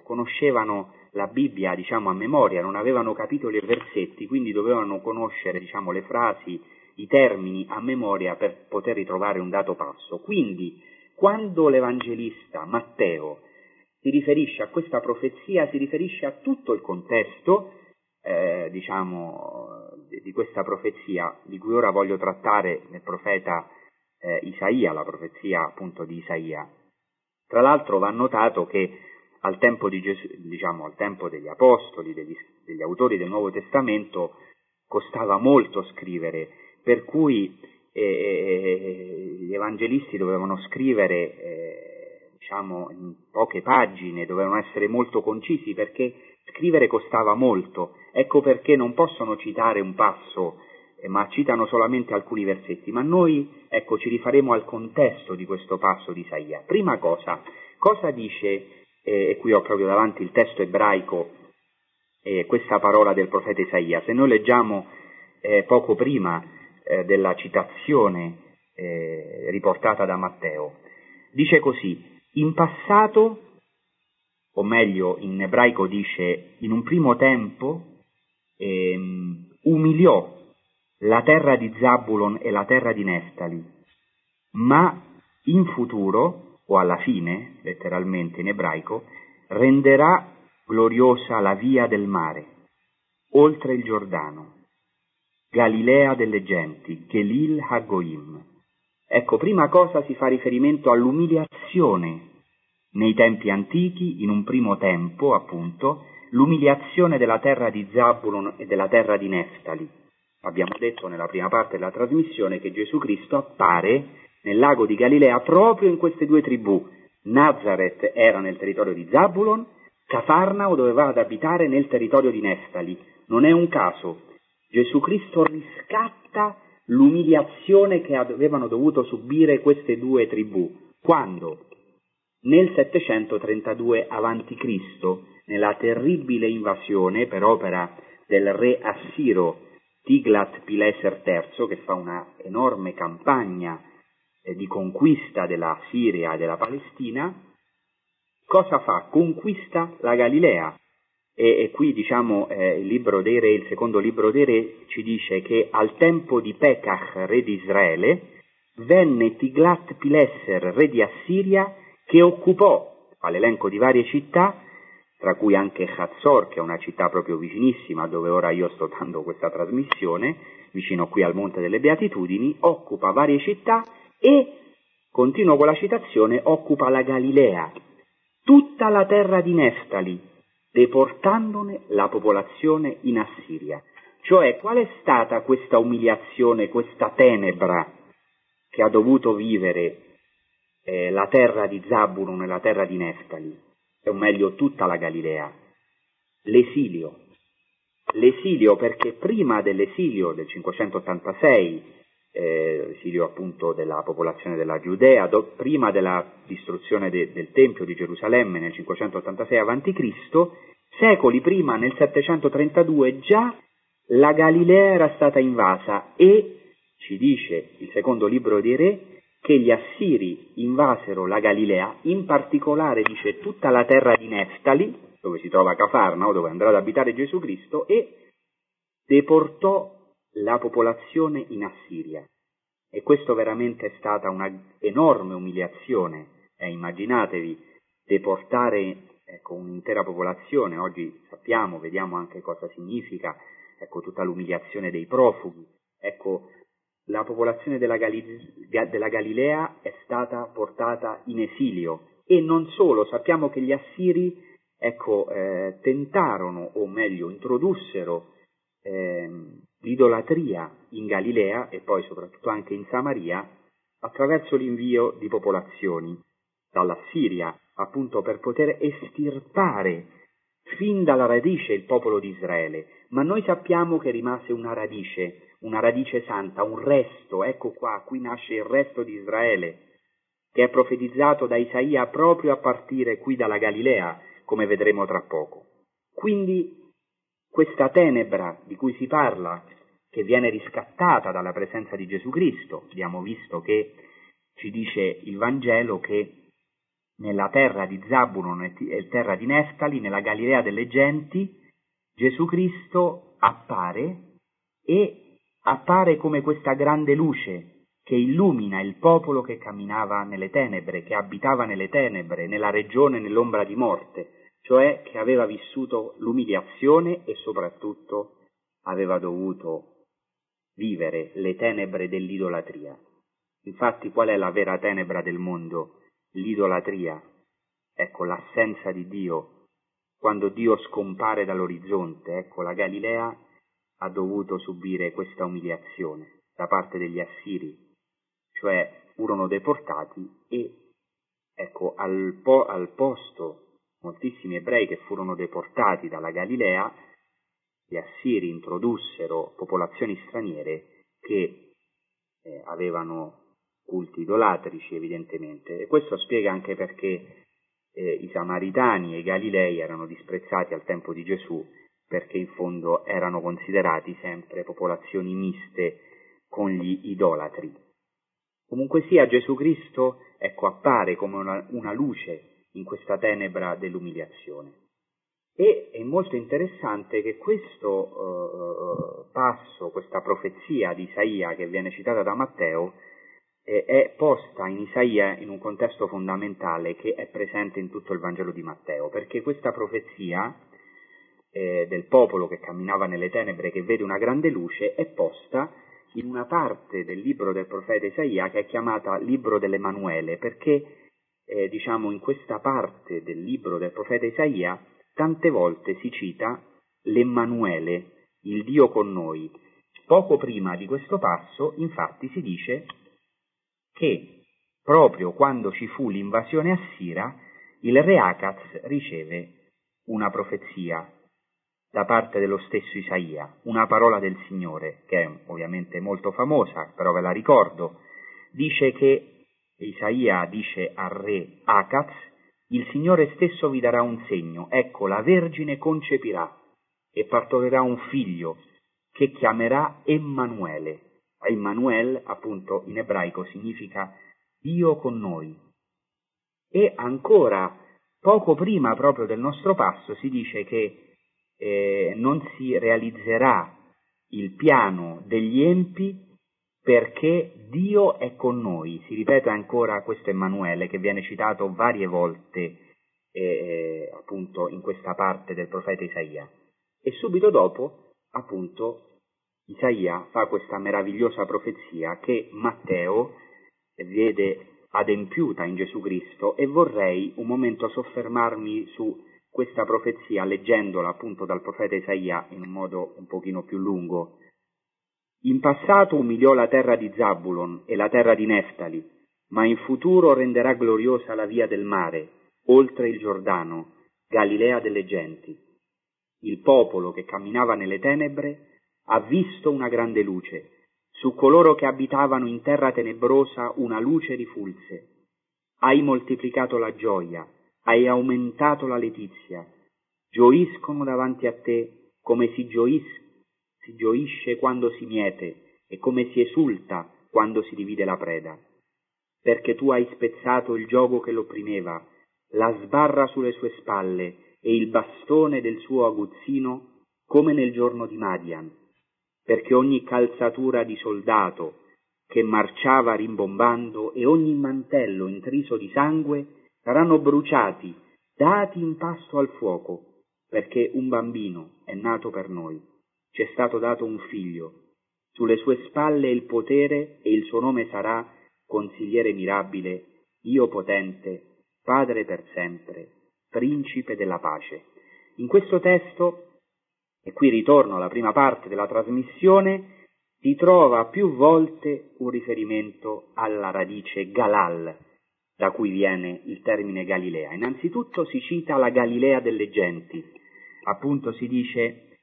conoscevano la Bibbia, a memoria, non avevano capitoli e versetti, quindi dovevano conoscere, le frasi, i termini a memoria per poter ritrovare un dato passo. Quindi, quando l'Evangelista Matteo si riferisce a questa profezia, si riferisce a tutto il contesto, di questa profezia, di cui ora voglio trattare nel profeta Isaia, la profezia appunto di Isaia. Tra l'altro va notato che al tempo di Gesù, al tempo degli apostoli, degli autori del Nuovo Testamento, costava molto scrivere, per cui gli evangelisti dovevano scrivere in poche pagine, dovevano essere molto concisi perché scrivere costava molto. Ecco perché non possono citare un passo, ma citano solamente alcuni versetti. Ma noi, ci rifaremo al contesto di questo passo di Isaia. Prima cosa, dice, e qui ho proprio davanti il testo ebraico, questa parola del profeta Isaia. Se noi leggiamo poco prima della citazione riportata da Matteo, dice così: in passato, o meglio in ebraico dice in un primo tempo, umiliò la terra di Zabulon e la terra di Neftali, ma in futuro, o alla fine, letteralmente in ebraico, renderà gloriosa la via del mare, oltre il Giordano, Galilea delle genti, Kelil Hagoim. Prima cosa si fa riferimento all'umiliazione nei tempi antichi, in un primo tempo, appunto, l'umiliazione della terra di Zabulon e della terra di Neftali. Abbiamo detto nella prima parte della trasmissione che Gesù Cristo appare nel lago di Galilea proprio in queste due tribù. Nazaret era nel territorio di Zabulon, Cafarnao doveva ad abitare nel territorio di Neftali. Non è un caso. Gesù Cristo riscatta l'umiliazione che avevano dovuto subire queste due tribù. Quando? Nel 732 a.C., nella terribile invasione per opera del re assiro Tiglat-Pileser III, che fa una enorme campagna di conquista della Siria e della Palestina, cosa fa? Conquista la Galilea. E qui il libro dei re, il secondo libro dei re, ci dice che al tempo di Pekach, re di Israele, venne Tiglat-Pileser, re di Assiria, che occupò all'elenco di varie città, tra cui anche Hazor, che è una città proprio vicinissima, dove ora io sto dando questa trasmissione, vicino qui al Monte delle Beatitudini, occupa varie città e, continuo con la citazione, occupa la Galilea, tutta la terra di Neftali, deportandone la popolazione in Assiria. Cioè, qual è stata questa umiliazione, questa tenebra che ha dovuto vivere la terra di Zabulon e la terra di Neftali, o meglio tutta la Galilea? L'esilio. L'esilio, perché prima dell'esilio del 586, esilio appunto della popolazione della Giudea, prima della distruzione del Tempio di Gerusalemme nel 586 a.C., secoli prima, nel 732, già la Galilea era stata invasa e, ci dice il secondo libro dei re, che gli Assiri invasero la Galilea, in particolare, dice, tutta la terra di Neftali, dove si trova Cafarnao, dove andrà ad abitare Gesù Cristo, e deportò la popolazione in Assiria. E questo veramente è stata una enorme umiliazione. Immaginatevi deportare un'intera popolazione. Oggi sappiamo, vediamo anche cosa significa tutta l'umiliazione dei profughi. La popolazione della Galilea è stata portata in esilio. E non solo, sappiamo che gli Assiri tentarono, o meglio introdussero l'idolatria in Galilea e poi soprattutto anche in Samaria attraverso l'invio di popolazioni dalla Siria, appunto per poter estirpare fin dalla radice il popolo di Israele. Ma noi sappiamo che rimase una radice santa, un resto. Qui nasce il resto di Israele, che è profetizzato da Isaia proprio a partire qui dalla Galilea, come vedremo tra poco. Quindi questa tenebra di cui si parla che viene riscattata dalla presenza di Gesù Cristo. Abbiamo visto che ci dice il Vangelo che nella terra di Zabulon e terra di Neftali, nella Galilea delle genti, Gesù Cristo appare e appare come questa grande luce che illumina il popolo che camminava nelle tenebre, che abitava nelle tenebre, nella regione nell'ombra di morte, cioè che aveva vissuto l'umiliazione e soprattutto aveva dovuto vivere le tenebre dell'idolatria. Infatti, qual è la vera tenebra del mondo? L'idolatria, ecco l'assenza di Dio, quando Dio scompare dall'orizzonte. Ecco, la Galilea ha dovuto subire questa umiliazione da parte degli assiri, cioè furono deportati e ecco al posto moltissimi ebrei che furono deportati dalla Galilea, gli assiri introdussero popolazioni straniere che avevano culti idolatrici evidentemente, e questo spiega anche perché i samaritani e i galilei erano disprezzati al tempo di Gesù, perché in fondo erano considerati sempre popolazioni miste con gli idolatri. Comunque sia, Gesù Cristo, ecco, appare come una luce in questa tenebra dell'umiliazione. E è molto interessante che questo passo, questa profezia di Isaia che viene citata da Matteo, è posta in Isaia in un contesto fondamentale che è presente in tutto il Vangelo di Matteo, perché questa profezia del popolo che camminava nelle tenebre, che vede una grande luce, è posta in una parte del libro del profeta Isaia che è chiamata libro dell'Emanuele, perché in questa parte del libro del profeta Isaia tante volte si cita l'Emanuele, il Dio con noi. Poco prima di questo passo, infatti, si dice che proprio quando ci fu l'invasione assira, il re Acaz riceve una profezia da parte dello stesso Isaia, una parola del Signore, che è ovviamente molto famosa, però ve la ricordo. Dice che Isaia dice al re Acaz: «Il Signore stesso vi darà un segno, ecco la Vergine concepirà e partorirà un figlio che chiamerà Emanuele». Emmanuel, appunto, in ebraico significa Dio con noi. E ancora poco prima proprio del nostro passo si dice che non si realizzerà il piano degli empi perché Dio è con noi. Si ripete ancora questo Emanuele che viene citato varie volte appunto in questa parte del profeta Isaia. E subito dopo, appunto, Isaia fa questa meravigliosa profezia che Matteo vede adempiuta in Gesù Cristo, e vorrei un momento soffermarmi su questa profezia leggendola appunto dal profeta Isaia in un modo un pochino più lungo. «In passato umiliò la terra di Zabulon e la terra di Neftali, ma in futuro renderà gloriosa la via del mare, oltre il Giordano, Galilea delle genti. Il popolo che camminava nelle tenebre ha visto una grande luce, su coloro che abitavano in terra tenebrosa una luce rifulse. Hai moltiplicato la gioia, hai aumentato la letizia, gioiscono davanti a te come si gioisce quando si miete e come si esulta quando si divide la preda. Perché tu hai spezzato il giogo che l'opprimeva, la sbarra sulle sue spalle e il bastone del suo aguzzino come nel giorno di Madian. Perché ogni calzatura di soldato che marciava rimbombando e ogni mantello intriso di sangue saranno bruciati, dati in pasto al fuoco, perché un bambino è nato per noi, ci è stato dato un figlio, sulle sue spalle il potere e il suo nome sarà Consigliere Mirabile, Dio Potente, Padre per sempre, Principe della Pace». In questo testo, e qui ritorno alla prima parte della trasmissione, si trova più volte un riferimento alla radice Galal, da cui viene il termine Galilea. Innanzitutto si cita la Galilea delle genti, appunto si dice: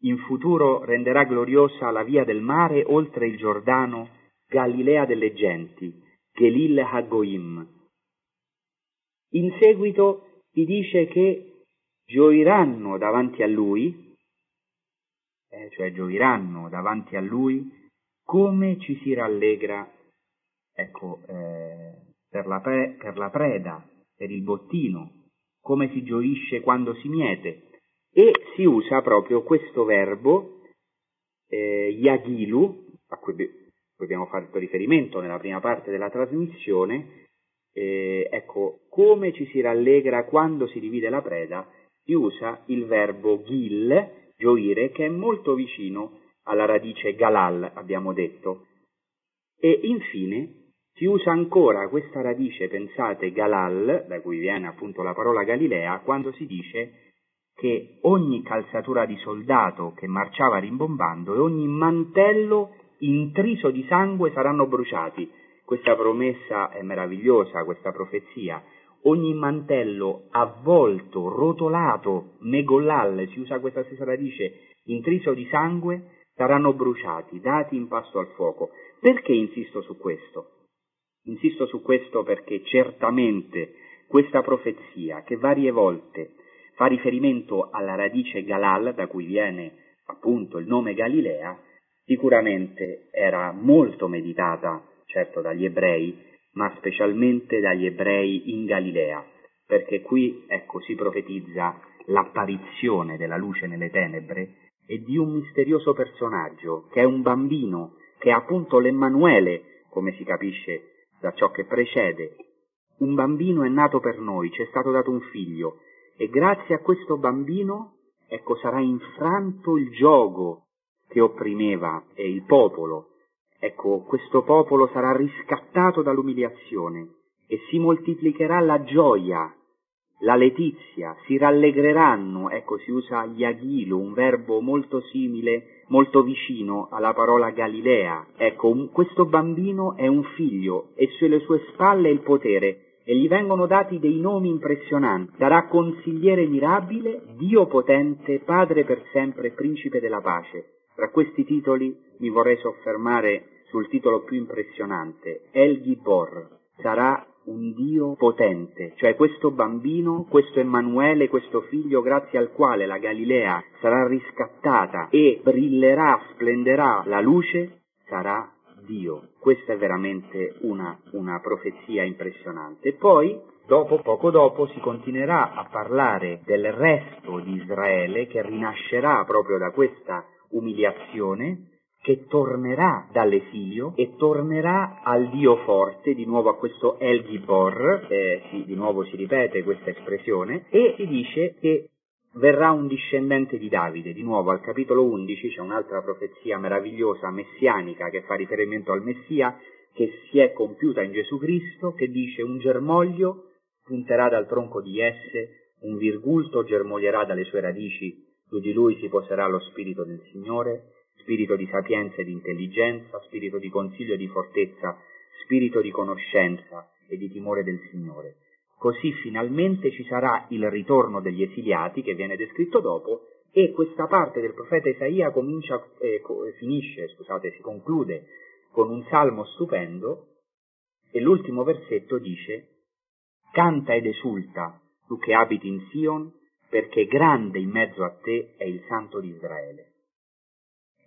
«In futuro renderà gloriosa la via del mare oltre il Giordano, Galilea delle genti, Gelil Hagoim». In seguito si dice che gioiranno davanti a lui, cioè gioiranno davanti a lui, come ci si rallegra, ecco, per la preda, per il bottino, come si gioisce quando si miete. E si usa proprio questo verbo, yagilu, a cui abbiamo fatto riferimento nella prima parte della trasmissione, ecco, come ci si rallegra quando si divide la preda, si usa il verbo gil, gioire, che è molto vicino alla radice galal, abbiamo detto. E infine si usa ancora questa radice, pensate, galal, da cui viene appunto la parola Galilea, quando si dice che ogni calzatura di soldato che marciava rimbombando e ogni mantello intriso di sangue saranno bruciati. Questa promessa è meravigliosa, questa profezia. Ogni mantello avvolto, rotolato, megollal, si usa questa stessa radice, intriso di sangue, saranno bruciati, dati in pasto al fuoco. Perché insisto su questo? Insisto su questo perché certamente questa profezia, che varie volte fa riferimento alla radice Galal, da cui viene appunto il nome Galilea, sicuramente era molto meditata, certo dagli ebrei, ma specialmente dagli ebrei in Galilea, perché qui, ecco, si profetizza l'apparizione della luce nelle tenebre e di un misterioso personaggio, che è un bambino, che è appunto l'Emmanuele, come si capisce da ciò che precede. Un bambino è nato per noi, ci è stato dato un figlio, e grazie a questo bambino, ecco, sarà infranto il giogo che opprimeva il popolo. Ecco, questo popolo sarà riscattato dall'umiliazione e si moltiplicherà la gioia, la letizia, si rallegreranno. Ecco, si usa Iagilo, un verbo molto simile, molto vicino alla parola Galilea. Ecco, questo bambino è un figlio e sulle sue spalle il potere, e gli vengono dati dei nomi impressionanti. Sarà consigliere mirabile, Dio potente, Padre per sempre, Principe della pace. Tra questi titoli mi vorrei soffermare sul titolo più impressionante, El Gibor. Sarà un Dio potente, cioè questo bambino, questo Emanuele, questo figlio grazie al quale la Galilea sarà riscattata e brillerà, splenderà la luce, sarà Dio. Questa è veramente una profezia impressionante. Poi, poco dopo, si continuerà a parlare del resto di Israele che rinascerà proprio da questa umiliazione, che tornerà dall'esilio e tornerà al Dio forte, di nuovo a questo El Gibor, di nuovo si ripete questa espressione, e si dice che verrà un discendente di Davide. Di nuovo al capitolo 11 c'è un'altra profezia meravigliosa, messianica, che fa riferimento al Messia, che si è compiuta in Gesù Cristo, che dice: un germoglio punterà dal tronco di Esse, un virgulto germoglierà dalle sue radici, su di lui si poserà lo spirito del Signore, spirito di sapienza e di intelligenza, spirito di consiglio e di fortezza, spirito di conoscenza e di timore del Signore. Così finalmente ci sarà il ritorno degli esiliati, che viene descritto dopo, e questa parte del profeta Isaia si conclude con un salmo stupendo, e l'ultimo versetto dice: «Canta ed esulta, tu che abiti in Sion, perché grande in mezzo a te è il Santo di Israele».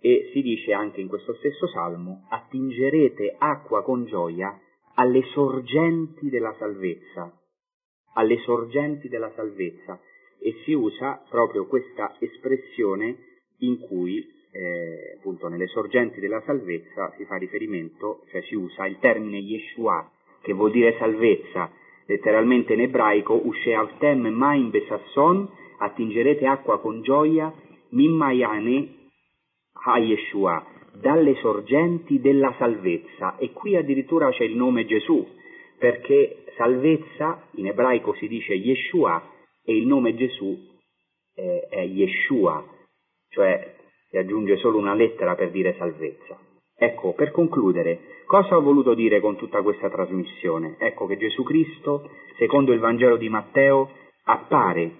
E si dice anche in questo stesso salmo: «Attingerete acqua con gioia alle sorgenti della salvezza». Alle sorgenti della salvezza, e si usa proprio questa espressione in cui appunto nelle sorgenti della salvezza si fa riferimento, cioè si usa il termine Yeshua, che vuol dire salvezza, letteralmente in ebraico usheavtem maim besasson, attingerete acqua con gioia, mimma yane ha Yeshua, dalle sorgenti della salvezza. E qui addirittura c'è il nome Gesù, perché salvezza in ebraico si dice Yeshua e il nome Gesù è Yeshua, cioè si aggiunge solo una lettera per dire salvezza. Ecco, per concludere, cosa ho voluto dire con tutta questa trasmissione? Ecco che Gesù Cristo, secondo il Vangelo di Matteo, appare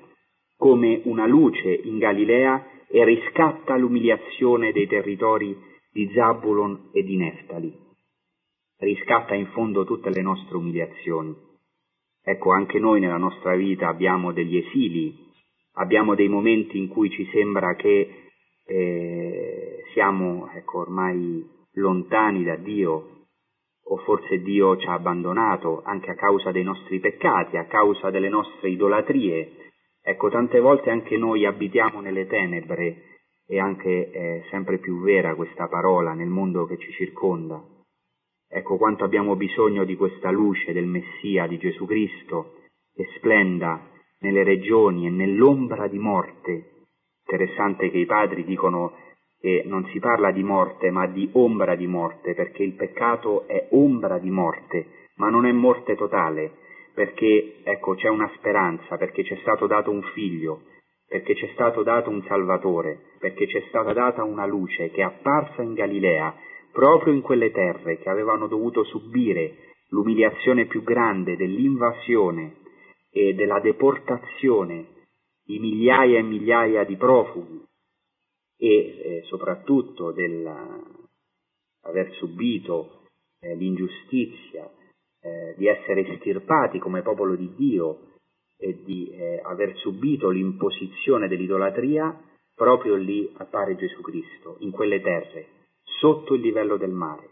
come una luce in Galilea e riscatta l'umiliazione dei territori di Zabulon e di Neftali. Riscatta in fondo tutte le nostre umiliazioni. Ecco, anche noi nella nostra vita abbiamo degli esili, abbiamo dei momenti in cui ci sembra che siamo ormai lontani da Dio, o forse Dio ci ha abbandonato anche a causa dei nostri peccati, a causa delle nostre idolatrie. Tante volte anche noi abitiamo nelle tenebre, e anche è sempre più vera questa parola nel mondo che ci circonda. Quanto abbiamo bisogno di questa luce del Messia, di Gesù Cristo, che splenda nelle regioni e nell'ombra di morte. Interessante che i padri dicono che non si parla di morte ma di ombra di morte, perché il peccato è ombra di morte, ma non è morte totale, perché c'è una speranza, perché c'è stato dato un figlio, perché c'è stato dato un Salvatore, perché c'è stata data una luce che è apparsa in Galilea, proprio in quelle terre che avevano dovuto subire l'umiliazione più grande dell'invasione e della deportazione di migliaia e migliaia di profughi, e soprattutto dell'aver subito l'ingiustizia di essere estirpati come popolo di Dio e di aver subito l'imposizione dell'idolatria. Proprio lì appare Gesù Cristo, in quelle terre, sotto il livello del mare.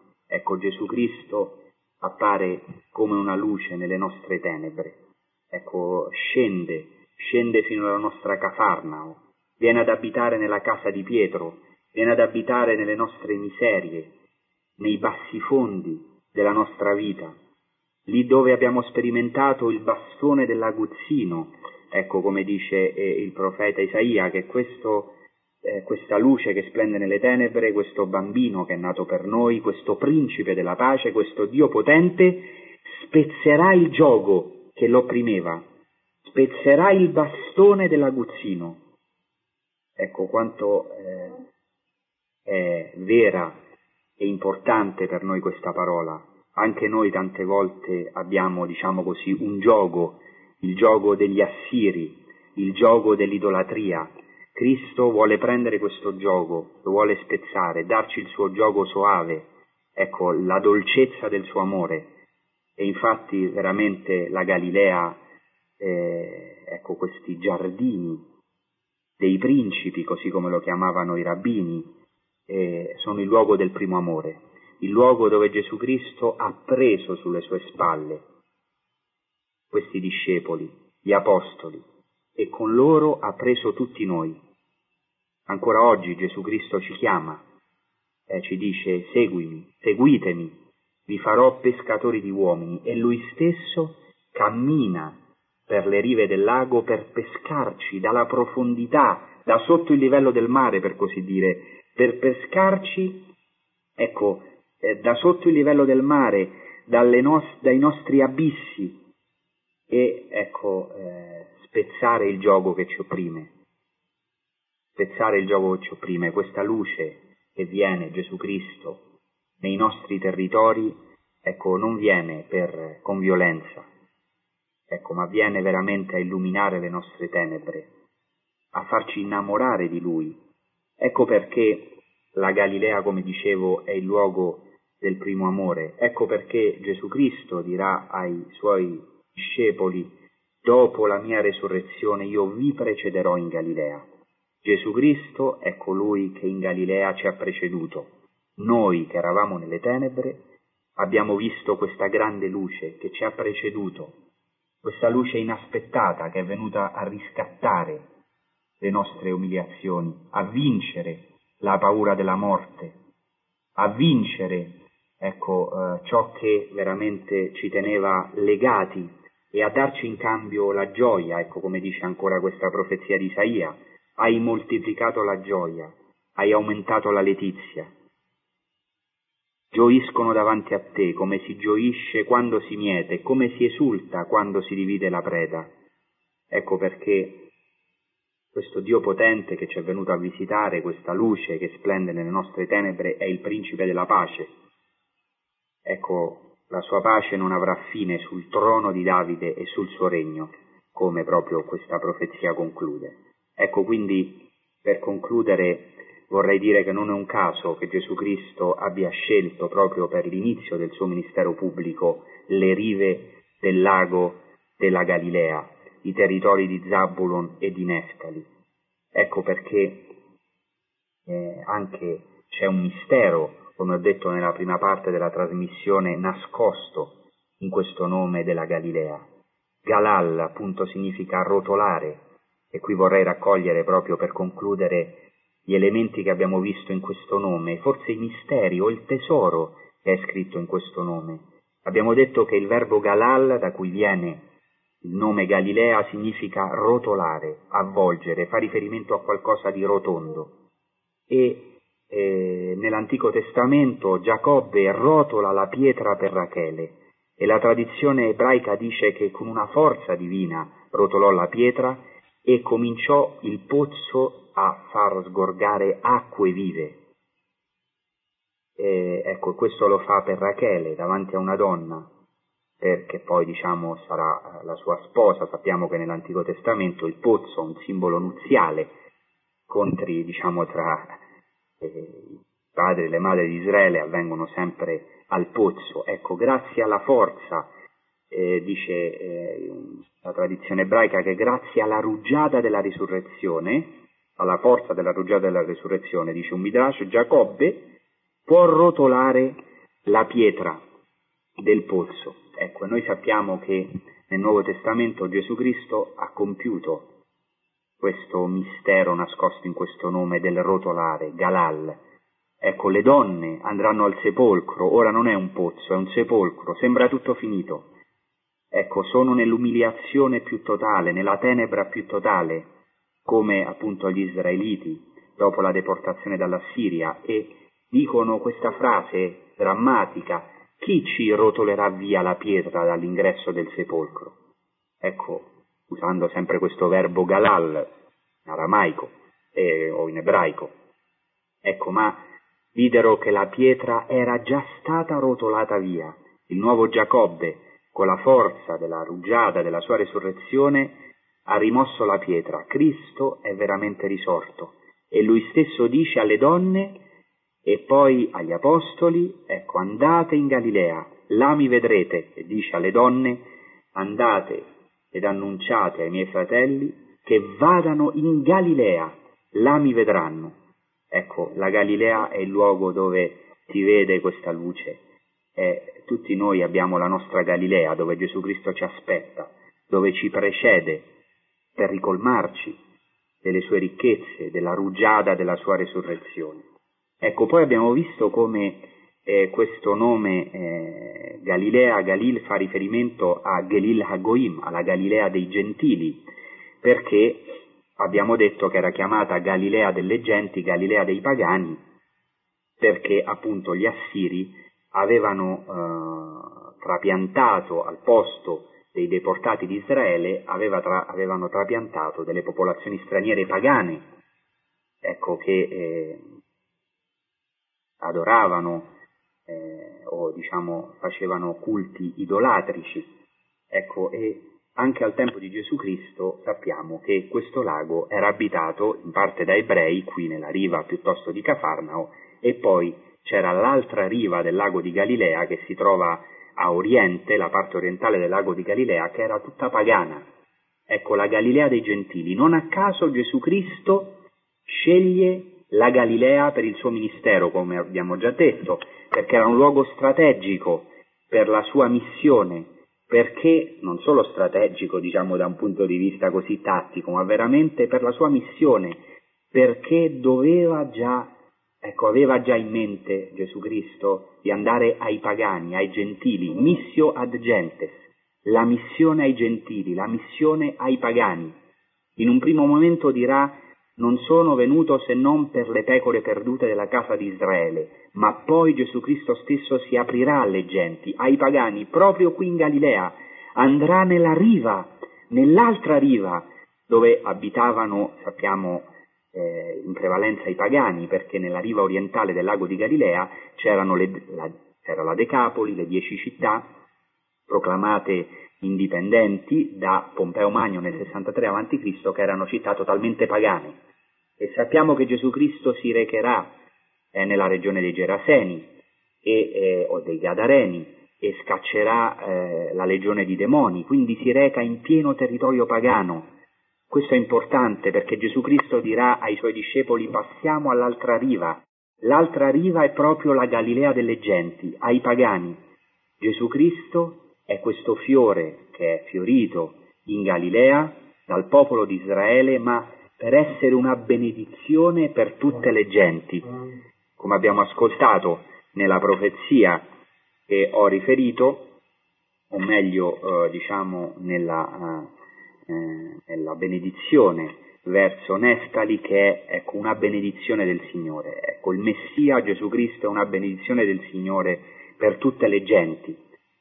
Gesù Cristo appare come una luce nelle nostre tenebre. Scende fino alla nostra Cafarnao, viene ad abitare nella casa di Pietro, viene ad abitare nelle nostre miserie, nei bassifondi della nostra vita, lì dove abbiamo sperimentato il bastone dell'aguzzino, come dice il profeta Isaia, che questa luce che splende nelle tenebre, questo bambino che è nato per noi, questo principe della pace, questo Dio potente, spezzerà il giogo che l'opprimeva, spezzerà il bastone dell'aguzzino. Quanto è vera e importante per noi questa parola. Anche noi tante volte abbiamo, un giogo, il giogo degli assiri, il giogo dell'idolatria. Cristo vuole prendere questo giogo, lo vuole spezzare, darci il suo giogo soave, la dolcezza del suo amore. E infatti veramente la Galilea, questi giardini dei principi, così come lo chiamavano i rabbini, sono il luogo del primo amore, il luogo dove Gesù Cristo ha preso sulle sue spalle questi discepoli, gli apostoli, e con loro ha preso tutti noi. Ancora oggi Gesù Cristo ci chiama, ci dice: seguimi, seguitemi, vi farò pescatori di uomini, e Lui stesso cammina per le rive del lago per pescarci dalla profondità, da sotto il livello del mare, per così dire, per pescarci, da sotto il livello del mare, dai nostri abissi, e spezzare il giogo che ci opprime, questa luce che viene, Gesù Cristo, nei nostri territori, non viene con violenza, ma viene veramente a illuminare le nostre tenebre, a farci innamorare di Lui. Perché la Galilea, come dicevo, è il luogo del primo amore. Perché Gesù Cristo dirà ai Suoi discepoli: dopo la mia resurrezione io vi precederò in Galilea. Gesù Cristo è colui che in Galilea ci ha preceduto. Noi che eravamo nelle tenebre abbiamo visto questa grande luce che ci ha preceduto, questa luce inaspettata che è venuta a riscattare le nostre umiliazioni, a vincere la paura della morte, a vincere ciò che veramente ci teneva legati, e a darci in cambio la gioia, come dice ancora questa profezia di Isaia: hai moltiplicato la gioia, hai aumentato la letizia. Gioiscono davanti a te come si gioisce quando si miete, come si esulta quando si divide la preda. Perché questo Dio potente che ci è venuto a visitare, questa luce che splende nelle nostre tenebre, è il principe della pace. La sua pace non avrà fine sul trono di Davide e sul suo regno, come proprio questa profezia conclude. Quindi, per concludere, vorrei dire che non è un caso che Gesù Cristo abbia scelto proprio per l'inizio del suo ministero pubblico le rive del lago della Galilea, i territori di Zabulon e di Neftali. Perché anche c'è un mistero, come ho detto nella prima parte della trasmissione, nascosto in questo nome della Galilea. Galal, appunto, significa rotolare, e qui vorrei raccogliere proprio per concludere gli elementi che abbiamo visto in questo nome, forse i misteri o il tesoro che è scritto in questo nome. Abbiamo detto che il verbo Galal, da cui viene il nome Galilea, significa rotolare, avvolgere, fa riferimento a qualcosa di rotondo. E nell'Antico Testamento Giacobbe rotola la pietra per Rachele, e la tradizione ebraica dice che con una forza divina rotolò la pietra e cominciò il pozzo a far sgorgare acque vive. Ecco, questo lo fa per Rachele, davanti a una donna, perché poi, diciamo, sarà la sua sposa. Sappiamo che nell'Antico Testamento il pozzo è un simbolo nuziale, incontri, diciamo, tra i padri e le madri di Israele avvengono sempre al pozzo. Ecco, grazie alla forza, dice la tradizione ebraica, che grazie alla rugiada della risurrezione, alla forza della rugiada della risurrezione, dice un midrash, Giacobbe può rotolare la pietra del pozzo. Ecco, noi sappiamo che nel Nuovo Testamento Gesù Cristo ha compiuto questo mistero nascosto in questo nome del rotolare, Galal. Ecco, le donne andranno al sepolcro, ora non è un pozzo, è un sepolcro, sembra tutto finito. Ecco, sono nell'umiliazione più totale, nella tenebra più totale, come appunto gli israeliti dopo la deportazione dalla Siria, e dicono questa frase drammatica: chi ci rotolerà via la pietra dall'ingresso del sepolcro? Ecco, usando sempre questo verbo Galal, in aramaico o in ebraico. Ecco, ma videro che la pietra era già stata rotolata via. Il nuovo Giacobbe, con la forza della rugiada della sua resurrezione, ha rimosso la pietra. Cristo è veramente risorto, e lui stesso dice alle donne e poi agli apostoli: ecco, andate in Galilea, là mi vedrete. E dice alle donne: andate ed annunciate ai miei fratelli che vadano in Galilea, là mi vedranno. Ecco, la Galilea è il luogo dove si vede questa luce. Tutti noi abbiamo la nostra Galilea, dove Gesù Cristo ci aspetta, dove ci precede per ricolmarci delle sue ricchezze, della rugiada della sua resurrezione. Ecco, poi abbiamo visto come questo nome Galilea, Galil, fa riferimento a Gelil Hagoim, alla Galilea dei Gentili, perché abbiamo detto che era chiamata Galilea delle Genti, Galilea dei Pagani, perché appunto gli Assiri avevano trapiantato, al posto dei deportati di Israele, avevano trapiantato delle popolazioni straniere pagane, ecco, che adoravano o diciamo facevano culti idolatrici. Ecco, e anche al tempo di Gesù Cristo sappiamo che questo lago era abitato in parte da ebrei, qui nella riva piuttosto di Cafarnao, e poi c'era l'altra riva del lago di Galilea, che si trova a oriente, la parte orientale del lago di Galilea, che era tutta pagana. Ecco, la Galilea dei Gentili. Non a caso Gesù Cristo sceglie la Galilea per il suo ministero, come abbiamo già detto, perché era un luogo strategico per la sua missione, perché non solo strategico, diciamo, da un punto di vista così tattico, ma veramente per la sua missione, perché doveva già, ecco, aveva già in mente Gesù Cristo di andare ai pagani, ai gentili, missio ad gentes, la missione ai gentili, la missione ai pagani. In un primo momento dirà: non sono venuto se non per le pecore perdute della casa di Israele, ma poi Gesù Cristo stesso si aprirà alle genti, ai pagani, proprio qui in Galilea, andrà nella riva, nell'altra riva, dove abitavano, sappiamo, in prevalenza i pagani, perché nella riva orientale del lago di Galilea c'era la Decapoli, le 10 città proclamate indipendenti da Pompeo Magno nel 63 a.C., che erano città totalmente pagane. E sappiamo che Gesù Cristo si recherà nella regione dei Geraseni o dei Gadareni e scaccerà la legione di demoni, quindi si reca in pieno territorio pagano. Questo è importante, perché Gesù Cristo dirà ai suoi discepoli: passiamo all'altra riva, L'altra riva è proprio la Galilea delle genti, ai pagani. Gesù Cristo è questo fiore che è fiorito in Galilea dal popolo di Israele, ma per essere una benedizione per tutte le genti, come abbiamo ascoltato nella profezia che ho riferito, o meglio diciamo nella benedizione verso Neftali, che è ecco, una benedizione del Signore. Ecco, il Messia Gesù Cristo è una benedizione del Signore per tutte le genti,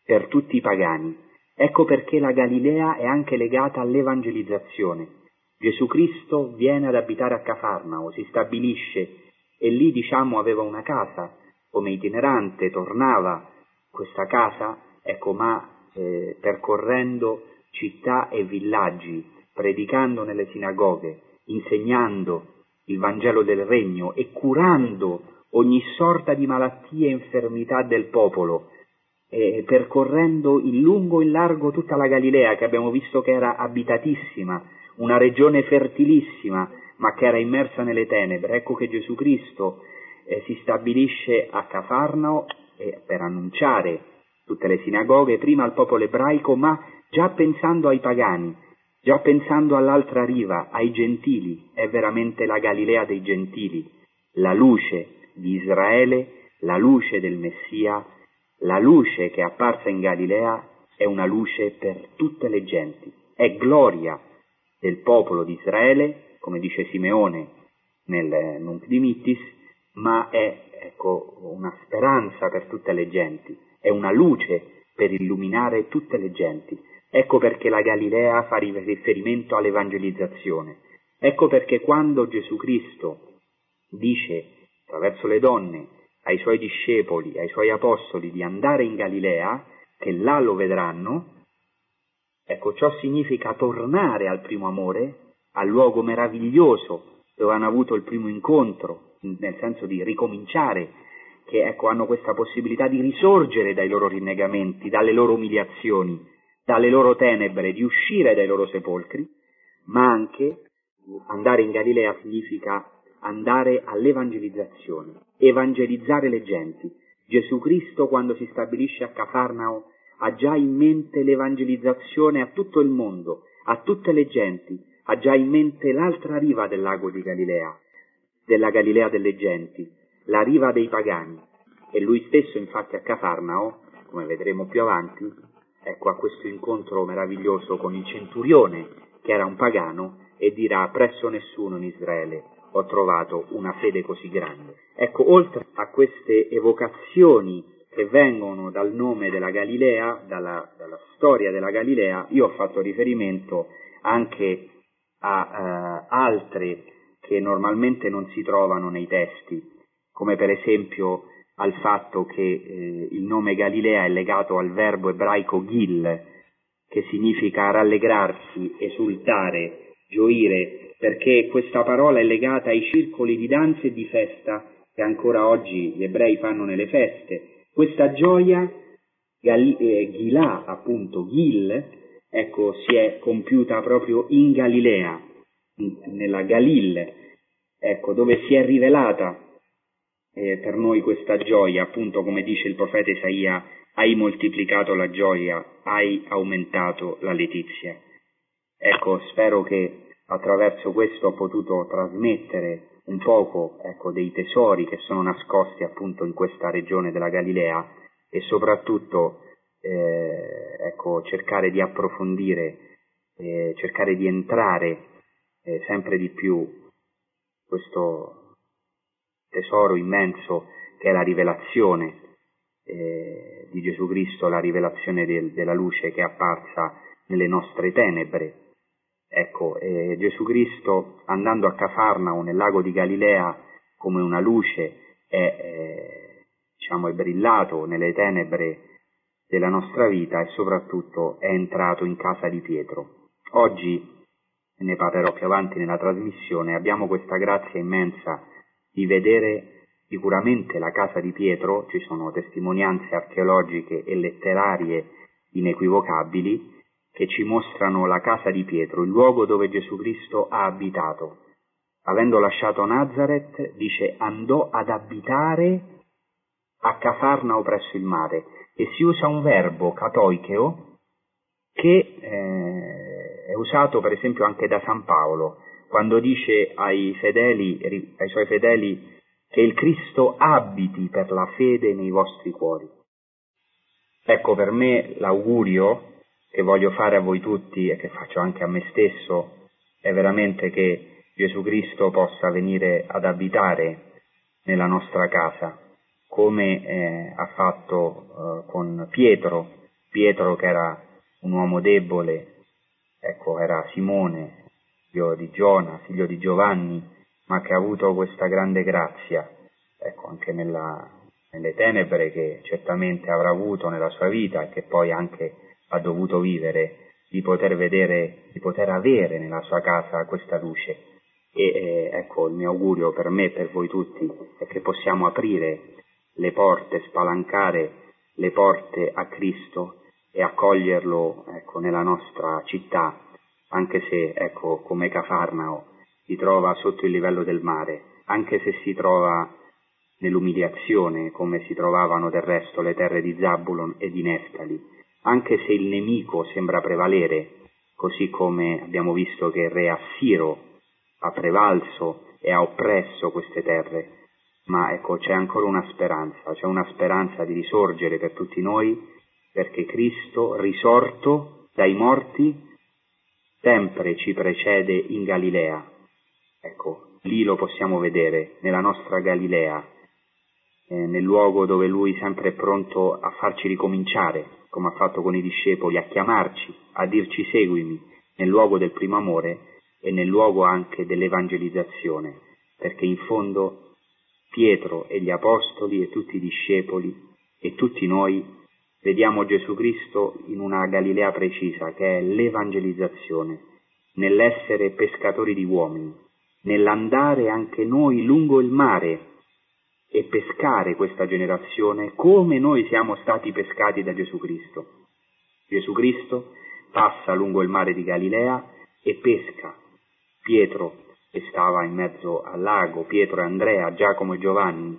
per tutti i pagani. Ecco perché la Galilea è anche legata all'evangelizzazione. Gesù Cristo viene ad abitare a Cafarnao, si stabilisce e lì diciamo aveva una casa, come itinerante tornava questa casa, ecco, ma percorrendo città e villaggi, predicando nelle sinagoghe, insegnando il Vangelo del Regno e curando ogni sorta di malattie e infermità del popolo, percorrendo in lungo e in largo tutta la Galilea, che abbiamo visto che era abitatissima, una regione fertilissima, ma che era immersa nelle tenebre. Ecco che Gesù Cristo si stabilisce a Cafarnao per annunciare tutte le sinagoghe, prima al popolo ebraico, ma già pensando ai pagani, già pensando all'altra riva, ai gentili. È veramente la Galilea dei gentili, la luce di Israele, la luce del Messia, la luce che è apparsa in Galilea è una luce per tutte le genti, è gloria del popolo di Israele, come dice Simeone nel Nunc Dimittis, ma è ecco, una speranza per tutte le genti, è una luce per illuminare tutte le genti. Ecco perché la Galilea fa riferimento all'evangelizzazione. Ecco perché quando Gesù Cristo dice attraverso le donne ai suoi discepoli, ai suoi apostoli di andare in Galilea, che là lo vedranno, ecco ciò significa tornare al primo amore, al luogo meraviglioso dove hanno avuto il primo incontro, nel senso di ricominciare, che ecco hanno questa possibilità di risorgere dai loro rinnegamenti, dalle loro umiliazioni, dalle loro tenebre, di uscire dai loro sepolcri, ma anche andare in Galilea significa andare all'evangelizzazione, evangelizzare le genti. Gesù Cristo, quando si stabilisce a Cafarnao, ha già in mente l'evangelizzazione a tutto il mondo, a tutte le genti, ha già in mente l'altra riva del lago di Galilea, della Galilea delle genti, la riva dei pagani. E lui stesso, infatti, a Cafarnao, come vedremo più avanti, ecco a questo incontro meraviglioso con il centurione, che era un pagano, e dirà: presso nessuno in Israele ho trovato una fede così grande. Ecco, oltre a queste evocazioni che vengono dal nome della Galilea, dalla storia della Galilea, io ho fatto riferimento anche a altre che normalmente non si trovano nei testi, come per esempio al fatto che il nome Galilea è legato al verbo ebraico gil, che significa rallegrarsi, esultare, gioire, perché questa parola è legata ai circoli di danza e di festa che ancora oggi gli ebrei fanno nelle feste. Questa gioia, Gilà, appunto gil, ecco, si è compiuta proprio in Galilea, nella Galil, ecco, dove si è rivelata per noi questa gioia, appunto come dice il profeta Isaia: hai moltiplicato la gioia, hai aumentato la letizia. Ecco, spero che attraverso questo ho potuto trasmettere un poco ecco, dei tesori che sono nascosti appunto in questa regione della Galilea, e soprattutto ecco, cercare di approfondire, cercare di entrare sempre di più questo tesoro immenso che è la rivelazione di Gesù Cristo, la rivelazione della luce che è apparsa nelle nostre tenebre. Ecco, Gesù Cristo andando a Cafarnao nel lago di Galilea come una luce è brillato nelle tenebre della nostra vita, e soprattutto è entrato in casa di Pietro. Oggi, ne parlerò più avanti nella trasmissione, abbiamo questa grazia immensa di vedere sicuramente la casa di Pietro. Ci sono testimonianze archeologiche e letterarie inequivocabili che ci mostrano la casa di Pietro, il luogo dove Gesù Cristo ha abitato, avendo lasciato Nazaret, dice, andò ad abitare a Cafarnao presso il mare, e si usa un verbo catoicheo che è usato per esempio anche da San Paolo, quando dice ai suoi fedeli che il Cristo abiti per la fede nei vostri cuori. Ecco, per me l'augurio che voglio fare a voi tutti e che faccio anche a me stesso è veramente che Gesù Cristo possa venire ad abitare nella nostra casa, come ha fatto con Pietro che era un uomo debole, ecco, era Simone, figlio di Giona, figlio di Giovanni, ma che ha avuto questa grande grazia, ecco, anche nelle tenebre che certamente avrà avuto nella sua vita e che poi anche ha dovuto vivere, di poter avere nella sua casa questa luce. Ecco, il mio augurio per me e per voi tutti è che possiamo aprire le porte, spalancare le porte a Cristo e accoglierlo, ecco, nella nostra città, anche se, ecco, come Cafarnao si trova sotto il livello del mare, anche se si trova nell'umiliazione, come si trovavano del resto le terre di Zabulon e di Neftali, anche se il nemico sembra prevalere, così come abbiamo visto che il re Assiro ha prevalso e ha oppresso queste terre, ma ecco, c'è ancora una speranza di risorgere per tutti noi, perché Cristo, risorto dai morti, sempre ci precede in Galilea. Ecco, lì lo possiamo vedere, nella nostra Galilea, nel luogo dove Lui sempre è pronto a farci ricominciare, come ha fatto con i discepoli, a chiamarci, a dirci seguimi, nel luogo del primo amore e nel luogo anche dell'evangelizzazione, perché in fondo Pietro e gli Apostoli e tutti i discepoli e tutti noi vediamo Gesù Cristo in una Galilea precisa, che è l'evangelizzazione, nell'essere pescatori di uomini, nell'andare anche noi lungo il mare e pescare questa generazione come noi siamo stati pescati da Gesù Cristo. Gesù Cristo passa lungo il mare di Galilea e pesca Pietro, che stava in mezzo al lago, Pietro e Andrea, Giacomo e Giovanni,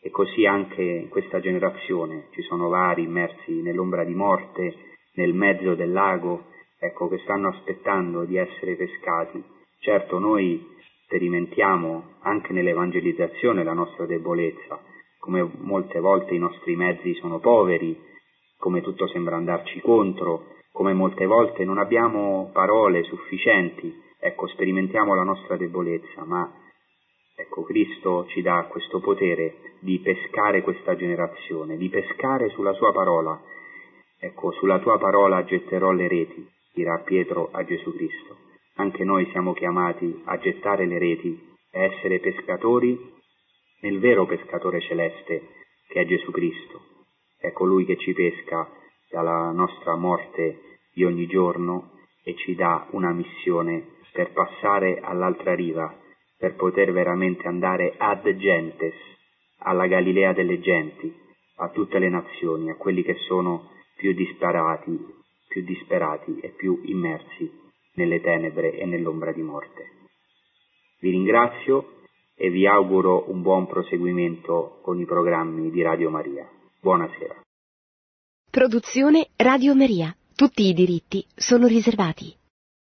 e così anche in questa generazione ci sono vari immersi nell'ombra di morte, nel mezzo del lago, ecco, che stanno aspettando di essere pescati. Certo, noi sperimentiamo anche nell'evangelizzazione la nostra debolezza, come molte volte i nostri mezzi sono poveri, come tutto sembra andarci contro, come molte volte non abbiamo parole sufficienti, ecco, sperimentiamo la nostra debolezza, ma ecco, Cristo ci dà questo potere di pescare questa generazione, di pescare sulla sua parola. Ecco, sulla tua parola getterò le reti, dirà Pietro a Gesù Cristo. Anche noi siamo chiamati a gettare le reti, a essere pescatori nel vero pescatore celeste che è Gesù Cristo. È colui che ci pesca dalla nostra morte di ogni giorno e ci dà una missione per passare all'altra riva, per poter veramente andare ad gentes, alla Galilea delle genti, a tutte le nazioni, a quelli che sono più disperati e più immersi nelle tenebre e nell'ombra di morte. Vi ringrazio e vi auguro un buon proseguimento con i programmi di Radio Maria. Buonasera. Produzione Radio Maria. Tutti i diritti sono riservati.